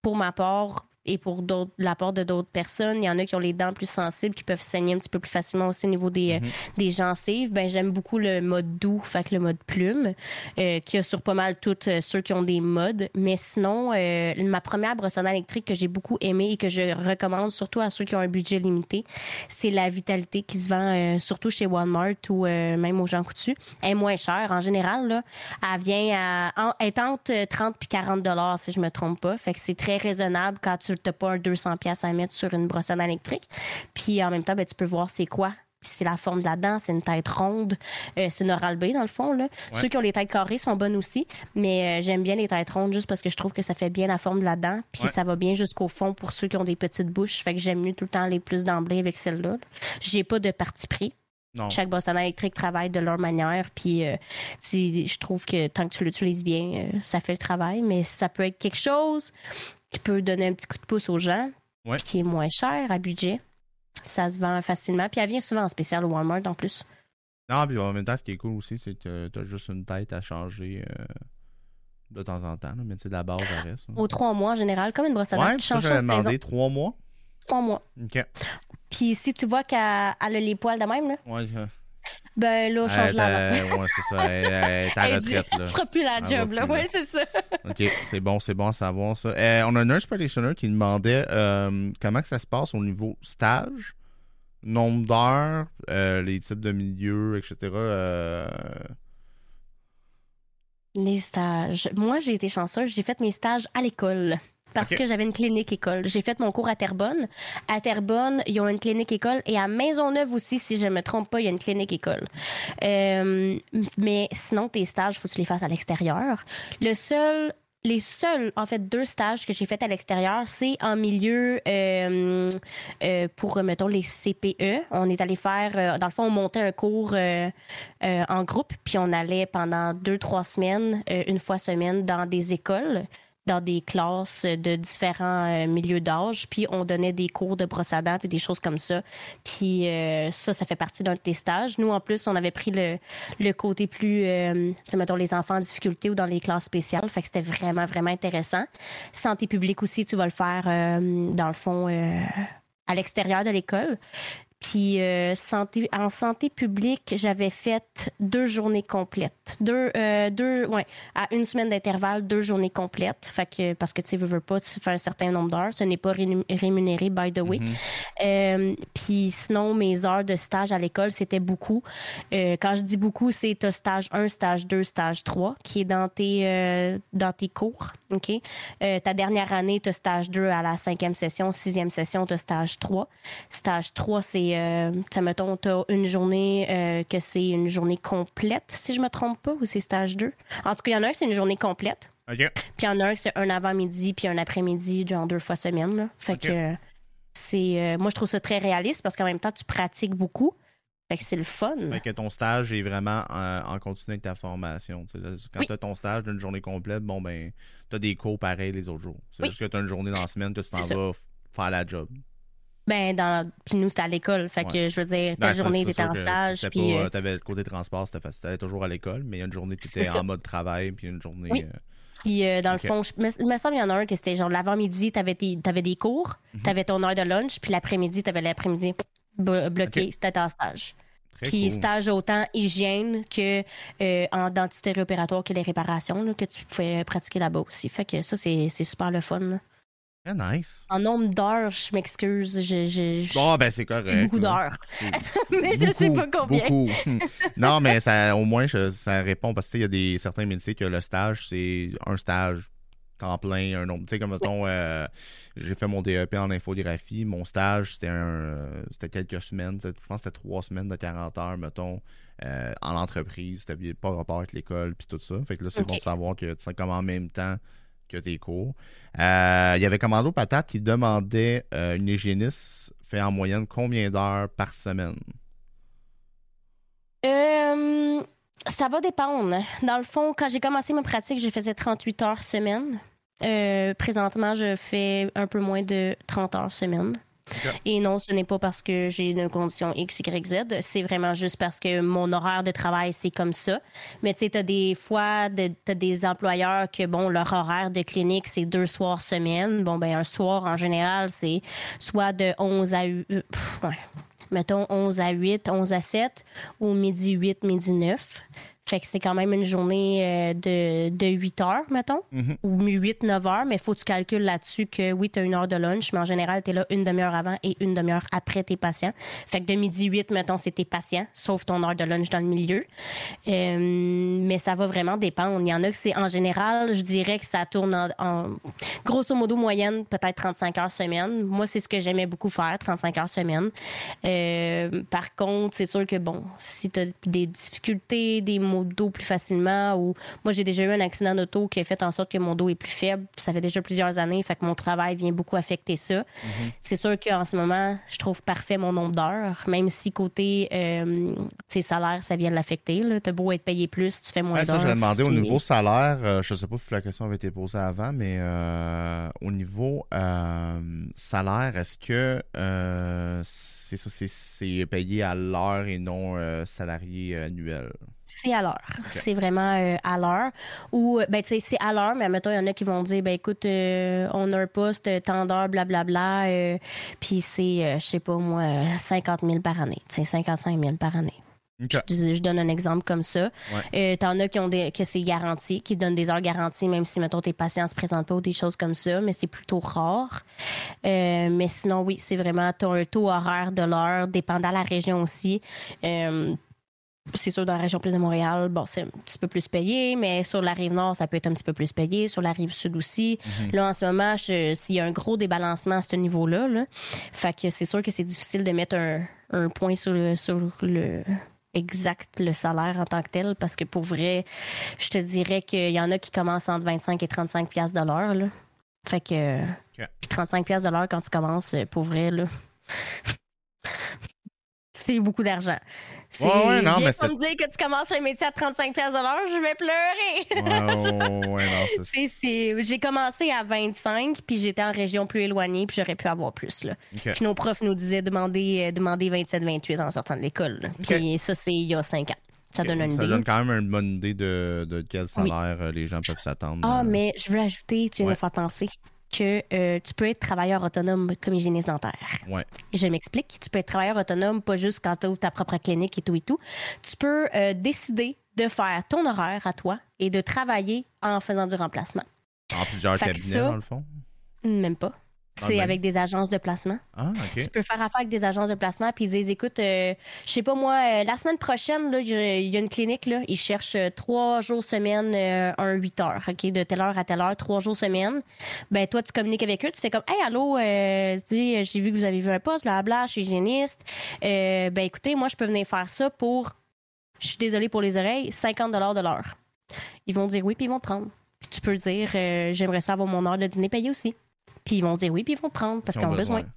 pour ma part... Et pour d'autres, la part de d'autres personnes, il y en a qui ont les dents plus sensibles, qui peuvent saigner un petit peu plus facilement aussi au niveau des, mm-hmm. euh, des gencives. Ben, j'aime beaucoup le mode doux, fait que le mode plume, euh, qui a sur pas mal toutes euh, ceux qui ont des modes. Mais sinon, euh, ma première brosse à dents électrique que j'ai beaucoup aimée et que je recommande surtout à ceux qui ont un budget limité, c'est la Vitalité qui se vend euh, surtout chez Walmart ou euh, même au Jean Coutu. Elle est moins chère en général. Là, elle vient à, en, elle est entre trente et quarante dollars si je ne me trompe pas. Fait que c'est très raisonnable quand tu tu n'as pas un deux cents dollars à mettre sur une brosse à dents électrique. Puis en même temps, ben, tu peux voir c'est quoi. C'est la forme de la dent, c'est une tête ronde. Euh, c'est une Oral B, dans le fond. Là. Ouais. Ceux qui ont les têtes carrées sont bonnes aussi, mais euh, j'aime bien les têtes rondes juste parce que je trouve que ça fait bien la forme de la dent, puis ouais. ça va bien jusqu'au fond pour ceux qui ont des petites bouches. Fait que j'aime mieux tout le temps les plus d'emblée avec celle-là. Là. J'ai pas de parti pris. Non. Chaque brosse à dents électrique travaille de leur manière, puis euh, je trouve que tant que tu l'utilises bien, euh, ça fait le travail, mais ça peut être quelque chose qui peut donner un petit coup de pouce aux gens, ouais. qui est moins cher à budget. Ça se vend facilement. Puis elle vient souvent en spécial au Walmart en plus. Non, puis en même temps, ce qui est cool aussi, c'est que t'as juste une tête à changer euh, de temps en temps. Là. Mais c'est de la base, ça reste. Aux trois mois en général, comme une brosse à dents. Ouais, tu changes ça, je demandé trois mois. Trois mois. OK. Puis si tu vois qu'elle a les poils de même, là. Ouais, je... Ben là, change-la. Ouais, c'est ça. Elle, elle est à la retraite. Elle ne fera plus la elle job, là. Ouais, c'est ça. OK, c'est bon, c'est bon à savoir ça. Euh, on a un nurse practitioner qui demandait euh, comment que ça se passe au niveau stage, nombre d'heures, euh, les types de milieux, et cetera. Euh... Les stages. Moi, j'ai été chanceuse. J'ai fait mes stages à l'école. Parce okay. que j'avais une clinique-école. J'ai fait mon cours à Terrebonne. À Terrebonne, ils ont une clinique-école. Et à Maisonneuve aussi, si je ne me trompe pas, il y a une clinique-école. Euh, mais sinon, tes stages, il faut que tu les fasses à l'extérieur. Le seul... Les seuls, en fait, deux stages que j'ai faits à l'extérieur, c'est en milieu euh, euh, pour, mettons, les C P E. On est allé faire, euh, dans le fond, on montait un cours euh, euh, en groupe. Puis on allait pendant deux, trois semaines, euh, une fois semaine, dans des écoles, dans des classes de différents euh, milieux d'âge, puis on donnait des cours de brosse à dents, puis des choses comme ça. Puis euh, ça, ça fait partie d'un de tes stages. Nous, en plus, on avait pris le, le côté plus, euh, tu sais, mettons, les enfants en difficulté ou dans les classes spéciales, fait que c'était vraiment, vraiment intéressant. Santé publique aussi, tu vas le faire, euh, dans le fond, euh, à l'extérieur de l'école. Puis euh, santé, en santé publique, j'avais fait deux journées complètes. Deux, euh, deux, ouais, à une semaine d'intervalle, deux journées complètes. Fait que, parce que tu sais, veux, veux pas, tu fais un certain nombre d'heures. Ce n'est pas rémunéré, by the way. Mm-hmm. Euh, puis sinon, mes heures de stage à l'école, c'était beaucoup. Euh, quand je dis beaucoup, c'est t'as stage un, stage deux, stage trois, qui est dans tes, euh, dans tes cours. OK? Euh, ta dernière année, t'as stage deux à la cinquième session, sixième session, t'as stage trois. Stage trois, c'est Euh, ça mettons, t'as une journée euh, que c'est une journée complète, si je me trompe pas, ou c'est stage deux. En tout cas, il y en a un que c'est une journée complète. Okay. Puis il y en a un que c'est un avant-midi puis un après-midi, genre deux fois semaine. Là. Fait okay. que euh, c'est... Euh, moi, je trouve ça très réaliste parce qu'en même temps, tu pratiques beaucoup. Fait que c'est le fun. Fait que ton stage est vraiment euh, en continu avec ta formation. T'sais. Quand oui. t'as ton stage d'une journée complète, bon, ben, t'as des cours pareils les autres jours. C'est oui. juste que t'as une journée dans la semaine que tu t'en vas faire la job. Ben, dans la... Puis nous, c'était à l'école. Fait ouais. que je veux dire, ta journée, t'étais en stage. Puis pas, euh... t'avais le côté transport, c'était facile. T'allais toujours à l'école, mais il y a une journée, t'étais en mode travail, puis une journée. Oui. Euh... Puis euh, dans okay. le fond, je... il me semble qu'il y en a un que c'était genre l'avant-midi, t'avais, tes... t'avais des cours, mm-hmm. t'avais ton heure de lunch, puis l'après-midi, t'avais l'après-midi bloqué, okay. c'était en stage. Très puis cool. Stage autant hygiène que euh, en dentiste réopératoire que les réparations, là, que tu pouvais pratiquer là-bas aussi. Fait que ça, c'est, c'est super le fun. Là. Très nice. En nombre d'heures, je m'excuse. Je, je, je... Bon, ben c'est correct. C'est beaucoup d'heures. C'est... mais beaucoup, je sais pas combien. Beaucoup. Non, mais ça, au moins, je, ça répond. Parce que il y a des, certains médecins que le stage, c'est un stage temps plein, un nombre. Tu sais, comme mettons, euh, j'ai fait mon D E P en infographie. Mon stage, c'était, un, c'était quelques semaines. Je pense que c'était trois semaines de quarante heures, mettons, euh, en entreprise. C'était pas rapport avec l'école, puis tout ça. Fait que là, c'est okay. bon de savoir que, tu sais, comme en même temps, que tes cours. Euh, il y avait Commando Patate qui demandait euh, une hygiéniste fait en moyenne combien d'heures par semaine? Euh, ça va dépendre. Dans le fond, quand j'ai commencé ma pratique, je faisais trente-huit heures semaine. Euh, présentement, je fais un peu moins de trente heures semaine. Okay. Et non, ce n'est pas parce que j'ai une condition X, Y, Z. C'est vraiment juste parce que mon horaire de travail, c'est comme ça. Mais tu sais, t'as des fois, de, t'as des employeurs que, bon, leur horaire de clinique, c'est deux soirs semaine. Bon, ben un soir, en général, c'est soit de onze à huit... Pff, ouais. Mettons onze à huit, onze à sept, ou midi huit, midi neuf. Fait que c'est quand même une journée de, de huit heures, mettons, mm-hmm. ou huit neuf heures, mais il faut que tu calcules là-dessus que oui, tu as une heure de lunch, mais en général, tu es là une demi-heure avant et une demi-heure après tes patients. Fait que de midi huit, mettons, c'est tes patients, sauf ton heure de lunch dans le milieu. Euh, mais ça va vraiment dépendre. Il y en a que c'est en général, je dirais que ça tourne en, en grosso modo moyenne, peut-être trente-cinq heures semaine. Moi, c'est ce que j'aimais beaucoup faire, trente-cinq heures semaine. Euh, par contre, c'est sûr que bon, si tu as des difficultés, des au dos plus facilement ou moi j'ai déjà eu un accident d'auto qui a fait en sorte que mon dos est plus faible, ça fait déjà plusieurs années, fait que mon travail vient beaucoup affecter ça. Mm-hmm. C'est sûr qu'en ce moment je trouve parfait mon nombre d'heures, même si côté euh, tes salaires ça vient de l'affecter, là. T'as beau être payé plus, tu fais moins ouais, d'heures. Ça je l'ai demandé au niveau salaire, euh, je sais pas si la question avait été posée avant, mais euh, au niveau euh, salaire, est-ce que euh, c'est ça, c'est, c'est payé à l'heure et non euh, salarié annuel? C'est à l'heure. Okay. C'est vraiment euh, à l'heure. Ou, ben, tu sais, c'est à l'heure, mais admettons, il y en a qui vont dire, ben, écoute, euh, on a un poste, euh, tant d'heures, blablabla, euh, puis c'est, euh, je sais pas, moi, cinquante mille par année. Tu sais, cinquante-cinq mille par année. Okay. Je, je donne un exemple comme ça. Ouais. Euh, t'en as qui ont des, que c'est garanti, qui donnent des heures garanties, même si, mettons, tes patients se présentent pas ou des choses comme ça, mais c'est plutôt rare. Euh, mais sinon, oui, c'est vraiment, t'as un taux horaire de l'heure, dépendant de la région aussi. Euh, C'est sûr, dans la région plus de Montréal, bon, c'est un petit peu plus payé, mais sur la Rive-Nord, ça peut être un petit peu plus payé, sur la Rive-Sud aussi. Mm-hmm. Là, en ce moment, je, s'il y a un gros débalancement à ce niveau-là, là, fait que c'est sûr que c'est difficile de mettre un, un point sur le, sur le exact le salaire en tant que tel, parce que pour vrai, je te dirais qu'il y en a qui commencent entre vingt-cinq et trente-cinq piastres de l'heure, là. Fait que okay. trente-cinq piastres de l'heure quand tu commences, pour vrai, là... C'est beaucoup d'argent. C'est ouais, ouais, non, mais c'est... me dire que tu commences le métier à trente-cinq piastres de l'heure, je vais pleurer. Ouais, ouais, ouais, non, c'est... C'est, c'est... J'ai commencé à vingt-cinq, puis j'étais en région plus éloignée, puis j'aurais pu avoir plus. Là. Okay. Puis nos profs nous disaient demander, demander vingt-sept vingt-huit en sortant de l'école. Là. Okay. Puis ça, c'est il y a cinq ans. Ça donne une idée. Ça donne quand même une bonne idée de, de quel salaire oui. les gens peuvent s'attendre. Ah, euh... mais je veux ajouter, tu viens de me faire penser... que euh, tu peux être travailleur autonome comme hygiéniste dentaire. Ouais. Je m'explique. Tu peux être travailleur autonome, pas juste quand tu ouvres ta propre clinique et tout et tout. Tu peux euh, décider de faire ton horaire à toi et de travailler en faisant du remplacement. En plusieurs fait cabinets, ça, dans le fond? Même pas. C'est ah, ben... avec des agences de placement. Ah, OK. Tu peux faire affaire avec des agences de placement puis ils disent, écoute, euh, je sais pas moi, euh, la semaine prochaine, il y a une clinique, là, ils cherchent trois jours semaine, euh, un huit heures, OK, de telle heure à telle heure, trois jours semaine. Ben toi, tu communiques avec eux, tu fais comme, hey, allô, euh, dis, j'ai vu que vous avez vu un poste, blablabla, je suis hygiéniste. Euh, ben écoutez, moi, je peux venir faire ça pour, je suis désolée pour les oreilles, cinquante dollars de l'heure. Ils vont dire oui, puis ils vont prendre. Puis tu peux dire, euh, j'aimerais ça avoir mon heure de dîner payée aussi. Puis ils vont dire oui, puis ils vont prendre parce qu'ils ont besoin. besoin.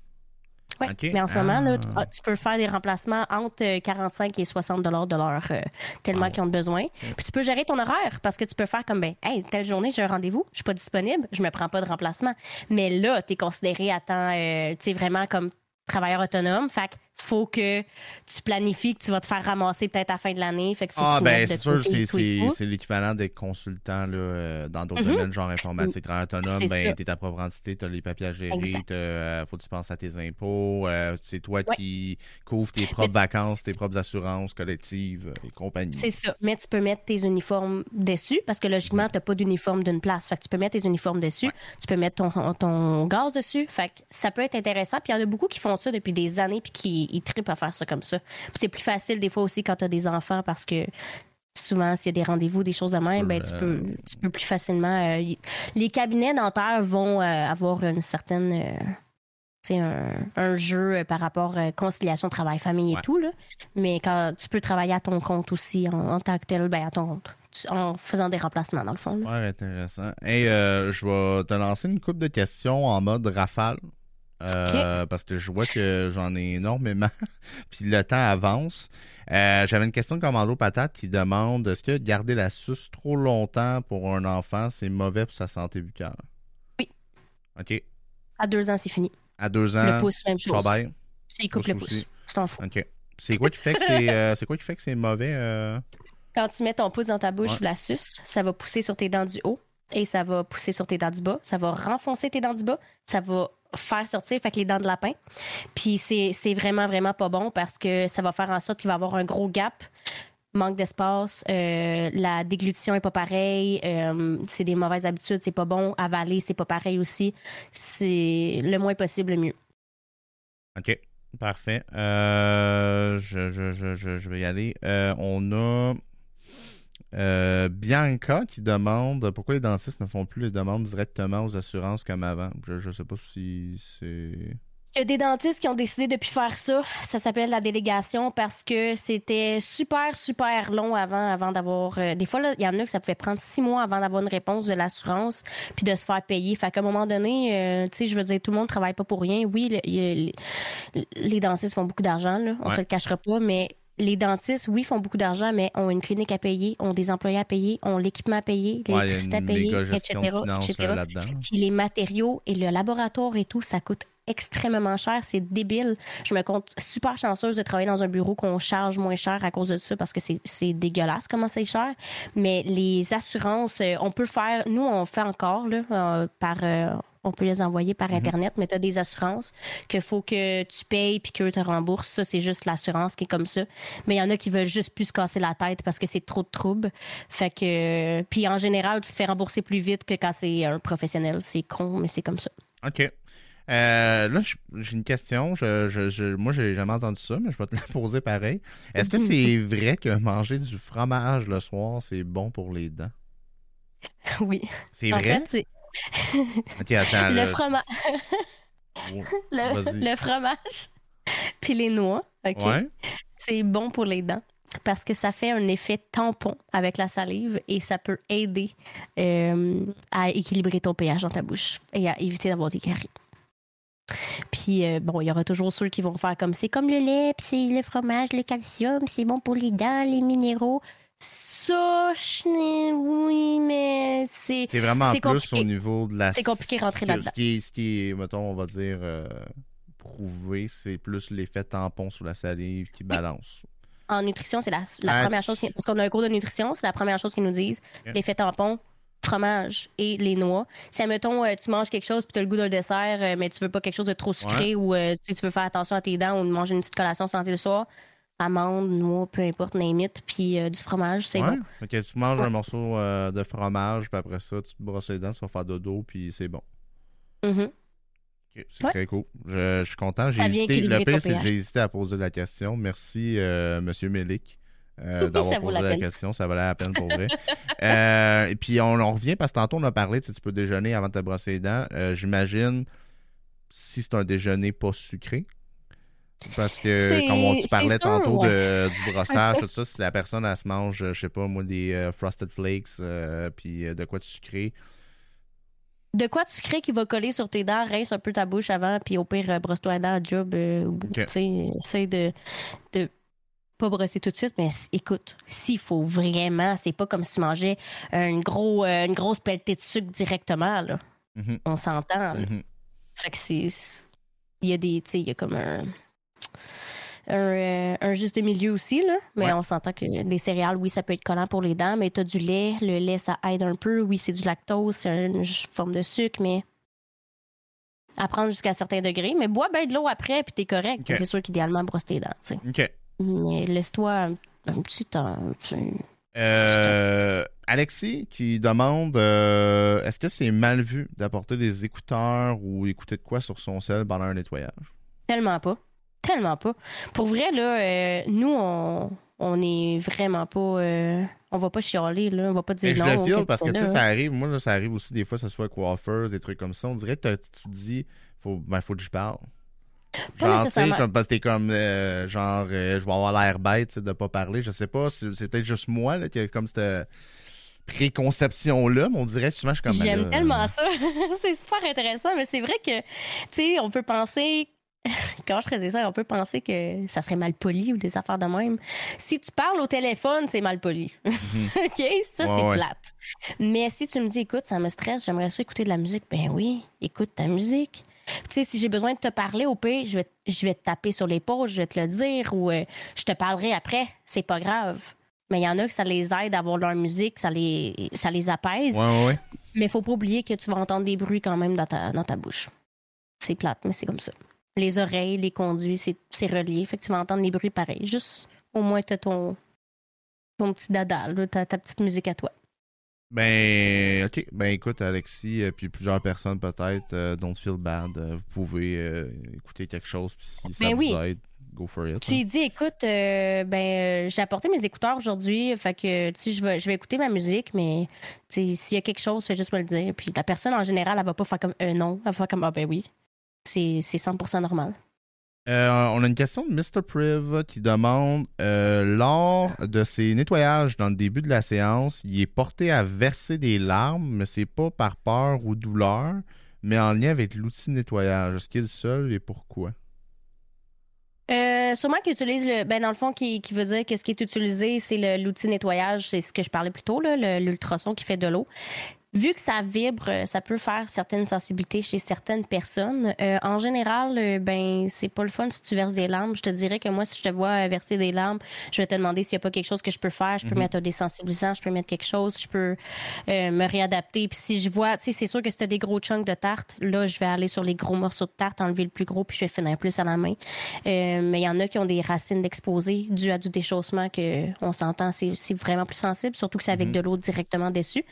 Oui, okay. Mais en ce moment, ah. là, tu, tu peux faire des remplacements entre quarante-cinq et soixante dollars de l'heure, euh, tellement wow. qu'ils ont besoin. Okay. Puis tu peux gérer ton horaire parce que tu peux faire comme, ben, hey, telle journée, j'ai un rendez-vous, je suis pas disponible, je me prends pas de remplacement. Mais là, tu es considéré à temps, euh, tu sais, vraiment comme travailleur autonome. Fait qu'il faut que tu planifies que tu vas te faire ramasser peut-être à la fin de l'année. Fait qu'il faut ah, que tu ben, c'est sûr, c'est, c'est, c'est l'équivalent des consultants là, euh, dans d'autres mm-hmm. domaines, genre informatique, travail autonome. C'est ben, t'es ta propre entité, t'as les papiers à gérer, euh, faut que tu penses à tes impôts, euh, c'est toi ouais. qui couvres tes propres mais... vacances, tes propres assurances collectives et compagnie. C'est ça. Mais tu peux mettre tes uniformes dessus parce que logiquement, ouais. t'as pas d'uniforme d'une place. Fait que tu peux mettre tes uniformes dessus, ouais. tu peux mettre ton, ton gaz dessus. Fait que ça peut être intéressant. Puis il y en a beaucoup qui font ça depuis des années puis qui ils trippent à faire ça comme ça. Puis c'est plus facile des fois aussi quand tu as des enfants parce que souvent, s'il y a des rendez-vous, des choses de même, tu ben, tu, peux, tu peux plus facilement... Euh, y... Les cabinets dentaires vont euh, avoir une certaine... Euh, tu sais, un, un jeu par rapport à conciliation, travail, famille et ouais. tout. Là. Mais quand tu peux travailler à ton compte aussi, en, en tant que tel, ben, à ton compte. En faisant des remplacements, dans le fond. Super là. Intéressant. Et euh, je vais te lancer une couple de questions en mode rafale. Euh, okay. Parce que je vois que j'en ai énormément, puis le temps avance. Euh, j'avais une question de Commando Patate qui demande, est-ce que garder la suce trop longtemps pour un enfant, c'est mauvais pour sa santé buccale? Oui. OK. À deux ans, c'est fini. À deux ans, le pouce, même chose. C'est il coupe pouce le pouce. Aussi. Tu t'en fous. OK. C'est quoi qui fait que c'est, euh, c'est, quoi qui fait que c'est mauvais? Euh... Quand tu mets ton pouce dans ta bouche ouais. ou la suce, ça va pousser sur tes dents du haut et ça va pousser sur tes dents du bas. Ça va renfoncer tes dents du bas. Ça va... faire sortir, fait que les dents de lapin. Puis c'est, c'est vraiment, vraiment pas bon parce que ça va faire en sorte qu'il va y avoir un gros gap manque d'espace, euh, la déglutition est pas pareille, euh, c'est des mauvaises habitudes, c'est pas bon, avaler, c'est pas pareil aussi. C'est le moins possible, le mieux. OK, parfait. Euh, je, je, je, je, je vais y aller. Euh, on a euh, Bianca qui demande pourquoi les dentistes ne font plus les demandes directement aux assurances comme avant. Je ne sais pas si c'est... Il y a des dentistes qui ont décidé de ne plus faire ça. Ça s'appelle la délégation parce que c'était super, super long avant, avant d'avoir... Euh, des fois, il y en a que ça pouvait prendre six mois avant d'avoir une réponse de l'assurance puis de se faire payer. Fait qu'à un moment donné, euh, tu sais, je veux dire, tout le monde ne travaille pas pour rien. Oui, le, le, le, les dentistes font beaucoup d'argent, là, on ne se le cachera pas, mais... Les dentistes, oui, font beaucoup d'argent, mais ont une clinique à payer, ont des employés à payer, ont l'équipement à payer, l'électricité ouais, à payer, et cetera, et cetera. Là-dedans. Puis les matériaux et le laboratoire et tout, ça coûte extrêmement cher. C'est débile. Je me compte super chanceuse de travailler dans un bureau qu'on charge moins cher à cause de ça parce que c'est, c'est dégueulasse comment c'est cher. Mais les assurances, on peut faire... Nous, on fait encore là, euh, par... Euh, on peut les envoyer par Internet, mm-hmm. mais tu as des assurances qu'il faut que tu payes puis qu'eux te remboursent. Ça, c'est juste l'assurance qui est comme ça. Mais il y en a qui veulent juste plus se casser la tête parce que c'est trop de troubles. Fait que... Puis en général, tu te fais rembourser plus vite que quand c'est un professionnel. C'est con, mais c'est comme ça. OK. Euh, là, j'ai une question. Je, je, je, moi, j'ai jamais entendu ça, mais je vais te la poser pareil. Est-ce que c'est vrai que manger du fromage le soir, c'est bon pour les dents? Oui. C'est en vrai? Fait, c'est... Okay, attends, le, le... fromage oh, le, le fromage puis les noix, ok, ouais. C'est bon pour les dents parce que ça fait un effet tampon avec la salive et ça peut aider euh, à équilibrer ton pH dans ta bouche et à éviter d'avoir des caries. Puis euh, bon, il y aura toujours ceux qui vont faire comme c'est comme le lait, puis c'est le fromage, le calcium, c'est bon pour les dents, les minéraux. Ça, je... oui, mais c'est. C'est vraiment c'est plus au niveau de la. C'est compliqué de rentrer là-dedans. Ce qui, est, ce qui est, mettons, on va dire, euh, prouvé, c'est plus l'effet tampon sur la salive qui balance. En nutrition, c'est la, la ah, première chose. Qui... Parce qu'on a un cours de nutrition, c'est la première chose qu'ils nous disent. Okay. L'effet tampon, fromage et les noix. Si, admettons, euh, tu manges quelque chose puis tu as le goût d'un dessert, euh, mais tu veux pas quelque chose de trop sucré, ouais. ou euh, tu veux faire attention à tes dents ou de manger une petite collation santé le soir. Amandes, noix, peu importe, name it, puis euh, du fromage, c'est ouais. bon. Ok, tu manges ouais. un morceau euh, de fromage, puis après ça, tu te brosses les dents, tu vas faire dodo, puis c'est bon. Mm-hmm. Okay, c'est ouais. très cool. Je, je suis content. J'ai hésité. Le pire, c'est que j'ai hésité à poser la question. Merci, euh, M. Melik, euh, d'avoir posé la, la question. Ça valait la peine pour vrai. euh, et puis, on, on revient, parce que tantôt, on a parlé, tu sais, tu peux déjeuner avant de te brosser les dents. Euh, j'imagine, si c'est un déjeuner pas sucré, parce que, c'est, comme on, tu parlais tantôt ouais. de, du brossage, tout ça, si la personne, elle se mange, je sais pas, moi, des euh, Frosted Flakes, euh, puis euh, de quoi de sucré. De quoi de sucré qui va coller sur tes dents, rince un peu ta bouche avant, puis au pire, euh, brosse-toi les dents à job. Euh, okay. Tu sais, essaie de, de pas brosser tout de suite, mais écoute, s'il faut vraiment, c'est pas comme si tu mangeais une, gros, euh, une grosse pelletée de sucre directement, là. Mm-hmm. On s'entend, là. Mm-hmm. Fait que c'est... Il y a des... Tu sais, il y a comme un... Un, un juste milieu aussi, là. Mais ouais. on s'entend que des céréales, oui, ça peut être collant pour les dents, mais t'as du lait, le lait, ça aide un peu. Oui, c'est du lactose, c'est une forme de sucre, mais à prendre jusqu'à certains degrés. Mais bois bien de l'eau après, puis t'es correct. Okay. C'est sûr qu'idéalement, brosse tes dents, tu sais. OK. Mais laisse-toi un, un petit temps. Tu... Euh, Alexis qui demande euh, est-ce que c'est mal vu d'apporter des écouteurs ou écouter de quoi sur son sel pendant un nettoyage? Tellement pas. Tellement pas. Pour vrai, là, euh, nous, on, on est vraiment pas... Euh, on va pas chialer, là. On va pas dire je non. Je le file parce que, tu sais, ça arrive. Moi, là, ça arrive aussi des fois, que ce soit coiffeuse, des trucs comme ça. On dirait que tu te dis, faut, ben, faut que je parle. Pas genre, nécessairement. Comme, parce que t'es comme, euh, genre, euh, je vais avoir l'air bête de pas parler. Je sais pas, c'est, c'est peut-être juste moi, là, qui a comme cette préconception-là, mais on dirait souvent, je suis comme... J'aime là, tellement là. Ça. C'est super intéressant, mais c'est vrai que, tu sais, on peut penser... Quand je faisais ça, on peut penser que ça serait mal poli ou des affaires de même. Si tu parles au téléphone, c'est mal poli. Mm-hmm. OK? Ça, ouais, c'est ouais. plate. Mais si tu me dis, écoute, ça me stresse, j'aimerais ça écouter de la musique, ben oui, écoute ta musique. Tu sais, si j'ai besoin de te parler, au pire, je vais, je vais te taper sur l'épaule, je vais te le dire ou euh, je te parlerai après, c'est pas grave. Mais il y en a que ça les aide à avoir leur musique, ça les, ça les apaise. Ouais, ouais. Mais faut pas oublier que tu vas entendre des bruits quand même dans ta, dans ta bouche. C'est plate, mais c'est comme ça. Les oreilles, les conduits, c'est, c'est relié. Fait que tu vas entendre les bruits pareils. Juste, au moins, tu as ton, ton petit dada, là, ta, ta petite musique à toi. Ben, ok. Ben, écoute, Alexis, euh, puis plusieurs personnes peut-être, euh, don't feel bad. Euh, vous pouvez euh, écouter quelque chose, puis si ça ben vous oui. aide, go for it. J'ai hein. dit, écoute, euh, ben, euh, j'ai apporté mes écouteurs aujourd'hui, fait que, tu sais, je vais, je vais écouter ma musique, mais, tu sais, s'il y a quelque chose, fais juste me le dire. Puis la personne, en général, elle va pas faire comme un euh, non, elle va faire comme ah, ben oui. C'est, c'est cent pour cent normal. Euh, on a une question de mister Priv qui demande euh, lors de ses nettoyages dans le début de la séance, il est porté à verser des larmes, mais c'est pas par peur ou douleur, mais en lien avec l'outil de nettoyage. Est-ce qu'il est le seul et pourquoi? Euh, sûrement qu'il utilise le. Ben, dans le fond, qui, qui veut dire que ce qui est utilisé, c'est le, l'outil de nettoyage, c'est ce que je parlais plus tôt, là, le, l'ultrason qui fait de l'eau. Vu que ça vibre, ça peut faire certaines sensibilités chez certaines personnes. Euh, en général, euh, ben c'est pas le fun si tu verses des larmes. Je te dirais que moi, si je te vois verser des larmes, je vais te demander s'il n'y a pas quelque chose que je peux faire. Je peux mm-hmm. mettre un désensibilisant, je peux mettre quelque chose, je peux euh, me réadapter. Puis si je vois, tu sais, c'est sûr que si tu as des gros chunks de tarte, là, je vais aller sur les gros morceaux de tarte, enlever le plus gros, puis je vais finir plus à la main. Euh, mais il y en a qui ont des racines d'exposés dues à du déchaussement que on s'entend, c'est, c'est vraiment plus sensible, surtout que c'est avec mm-hmm. de l'eau directement dessus.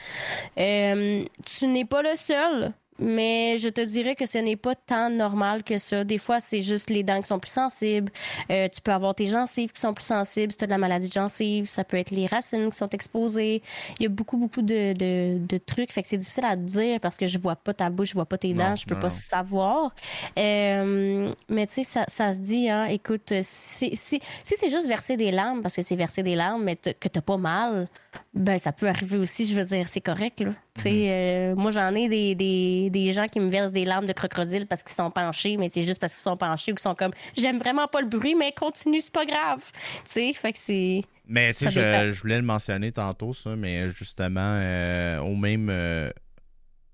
Euh, Euh, tu n'es pas le seul, mais je te dirais que ce n'est pas tant normal que ça. Des fois, c'est juste les dents qui sont plus sensibles. Euh, tu peux avoir tes gencives qui sont plus sensibles. Si tu as de la maladie de gencives, ça peut être les racines qui sont exposées. Il y a beaucoup, beaucoup de, de, de trucs. Fait que c'est difficile à dire parce que je vois pas ta bouche, je vois pas tes dents, non, je peux non. pas savoir. Euh, mais tu sais, ça, ça se dit, hein, écoute, si, si, si c'est juste verser des larmes, parce que c'est verser des larmes, mais t- que t'as pas mal, ben ça peut arriver aussi, je veux dire, c'est correct, là. Tu sais, euh, moi, j'en ai des, des, des gens qui me versent des larmes de crocodile parce qu'ils sont penchés, mais c'est juste parce qu'ils sont penchés ou qu'ils sont comme « J'aime vraiment pas le bruit, mais continue, c'est pas grave! » Tu sais, fait que c'est... Mais tu sais, je, je voulais le mentionner tantôt, ça, mais justement, euh, au même... Euh,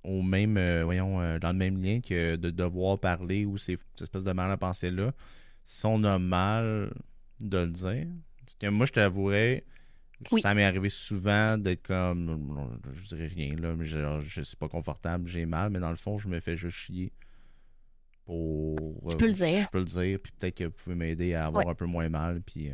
au même... Euh, voyons, euh, dans le même lien que de devoir parler ou ces espèces de mal à penser-là, si on a mal de le dire, parce que moi, je t'avouerais... Oui. Ça m'est arrivé souvent d'être comme, je dirais rien, là, mais je, je suis pas confortable, j'ai mal, mais dans le fond, je me fais juste chier pour... Je peux euh, le dire. Je peux le dire, puis peut-être que vous pouvez m'aider à avoir ouais. un peu moins mal, puis... Euh...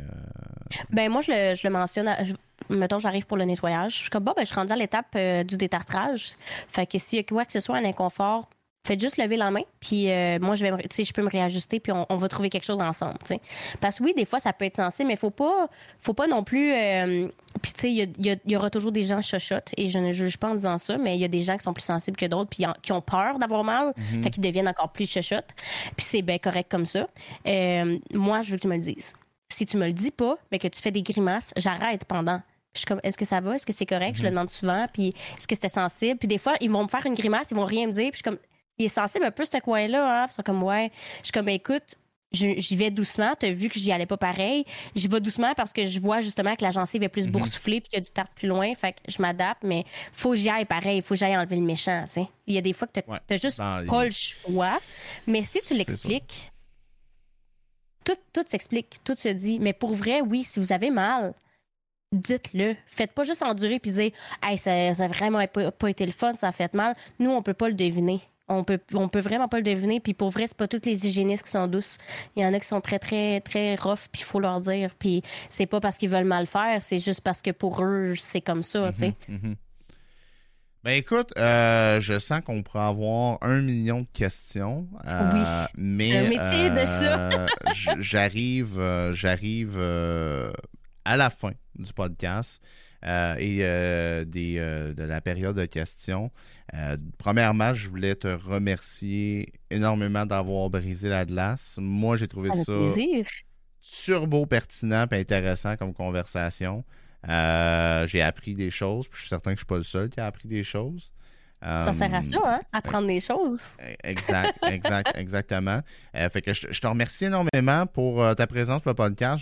Ben moi, je le, je le mentionne, à, je, mettons, j'arrive pour le nettoyage, je suis comme, bah, ben, je suis rendue à l'étape euh, du détartrage, fait que s'il y a quoi que ce soit un inconfort... Faites juste lever la main, puis euh, moi, je vais, tu sais, je peux me réajuster, puis on, on va trouver quelque chose ensemble, tu sais. Parce que oui, des fois, ça peut être sensible, mais faut pas, faut pas non plus... Euh, puis, tu sais, il y, y, y aura toujours des gens chochottes, et je ne juge pas en disant ça, mais il y a des gens qui sont plus sensibles que d'autres, puis qui ont peur d'avoir mal, mm-hmm. fait qu'ils deviennent encore plus chochottes. Puis c'est bien correct comme ça. Euh, moi, je veux que tu me le dises. Si tu me le dis pas, mais que tu fais des grimaces, j'arrête pendant... Je suis comme, est-ce que ça va? Est-ce que c'est correct? Mm-hmm. Je le demande souvent, puis est-ce que c'était sensible? Puis des fois, ils vont me faire une grimace, ils vont rien me dire, puis je suis comme... Il est sensible un peu, ce coin-là. Hein? Ils sont comme, ouais. Je suis comme, écoute, je, j'y vais doucement. T'as vu que j'y allais pas pareil. J'y vais doucement parce que je vois justement que la gencive est plus mm-hmm. boursouflée puis qu'il y a du tarte plus loin. Fait que je m'adapte, mais faut que j'y aille pareil. Faut que j'aille enlever le méchant. T'sais. Il y a des fois que t'as, ouais, t'as juste ben, pas le choix. Mais si tu l'expliques, tout, tout s'explique, tout se dit. Mais pour vrai, oui, si vous avez mal... Dites-le. Faites pas juste endurer puis dire « Hey, ça, ça a vraiment pas, pas été le fun, ça a fait mal. » Nous, on peut pas le deviner. On peut, on peut vraiment pas le deviner. Puis pour vrai, c'est pas toutes les hygiénistes qui sont douces. Il y en a qui sont très, très, très rough, puis il faut leur dire. Puis c'est pas parce qu'ils veulent mal faire, c'est juste parce que pour eux, c'est comme ça, mm-hmm, tu sais. Mm-hmm. Ben écoute, euh, je sens qu'on pourrait avoir un million de questions. Euh, oui, mais, c'est un métier euh, de ça. j'arrive, euh, j'arrive... Euh, à la fin du podcast euh, et euh, des, euh, de la période de questions. Euh, premièrement, je voulais te remercier énormément d'avoir brisé la glace. Moi, j'ai trouvé Avec ça plaisir. turbo pertinent et intéressant comme conversation. Euh, j'ai appris des choses, puis je suis certain que je ne suis pas le seul qui a appris des choses. Ça sert à ça, hein? Apprendre des choses. Exact, exact, exactement. Euh, fait que je, je te remercie énormément pour euh, ta présence pour le podcast.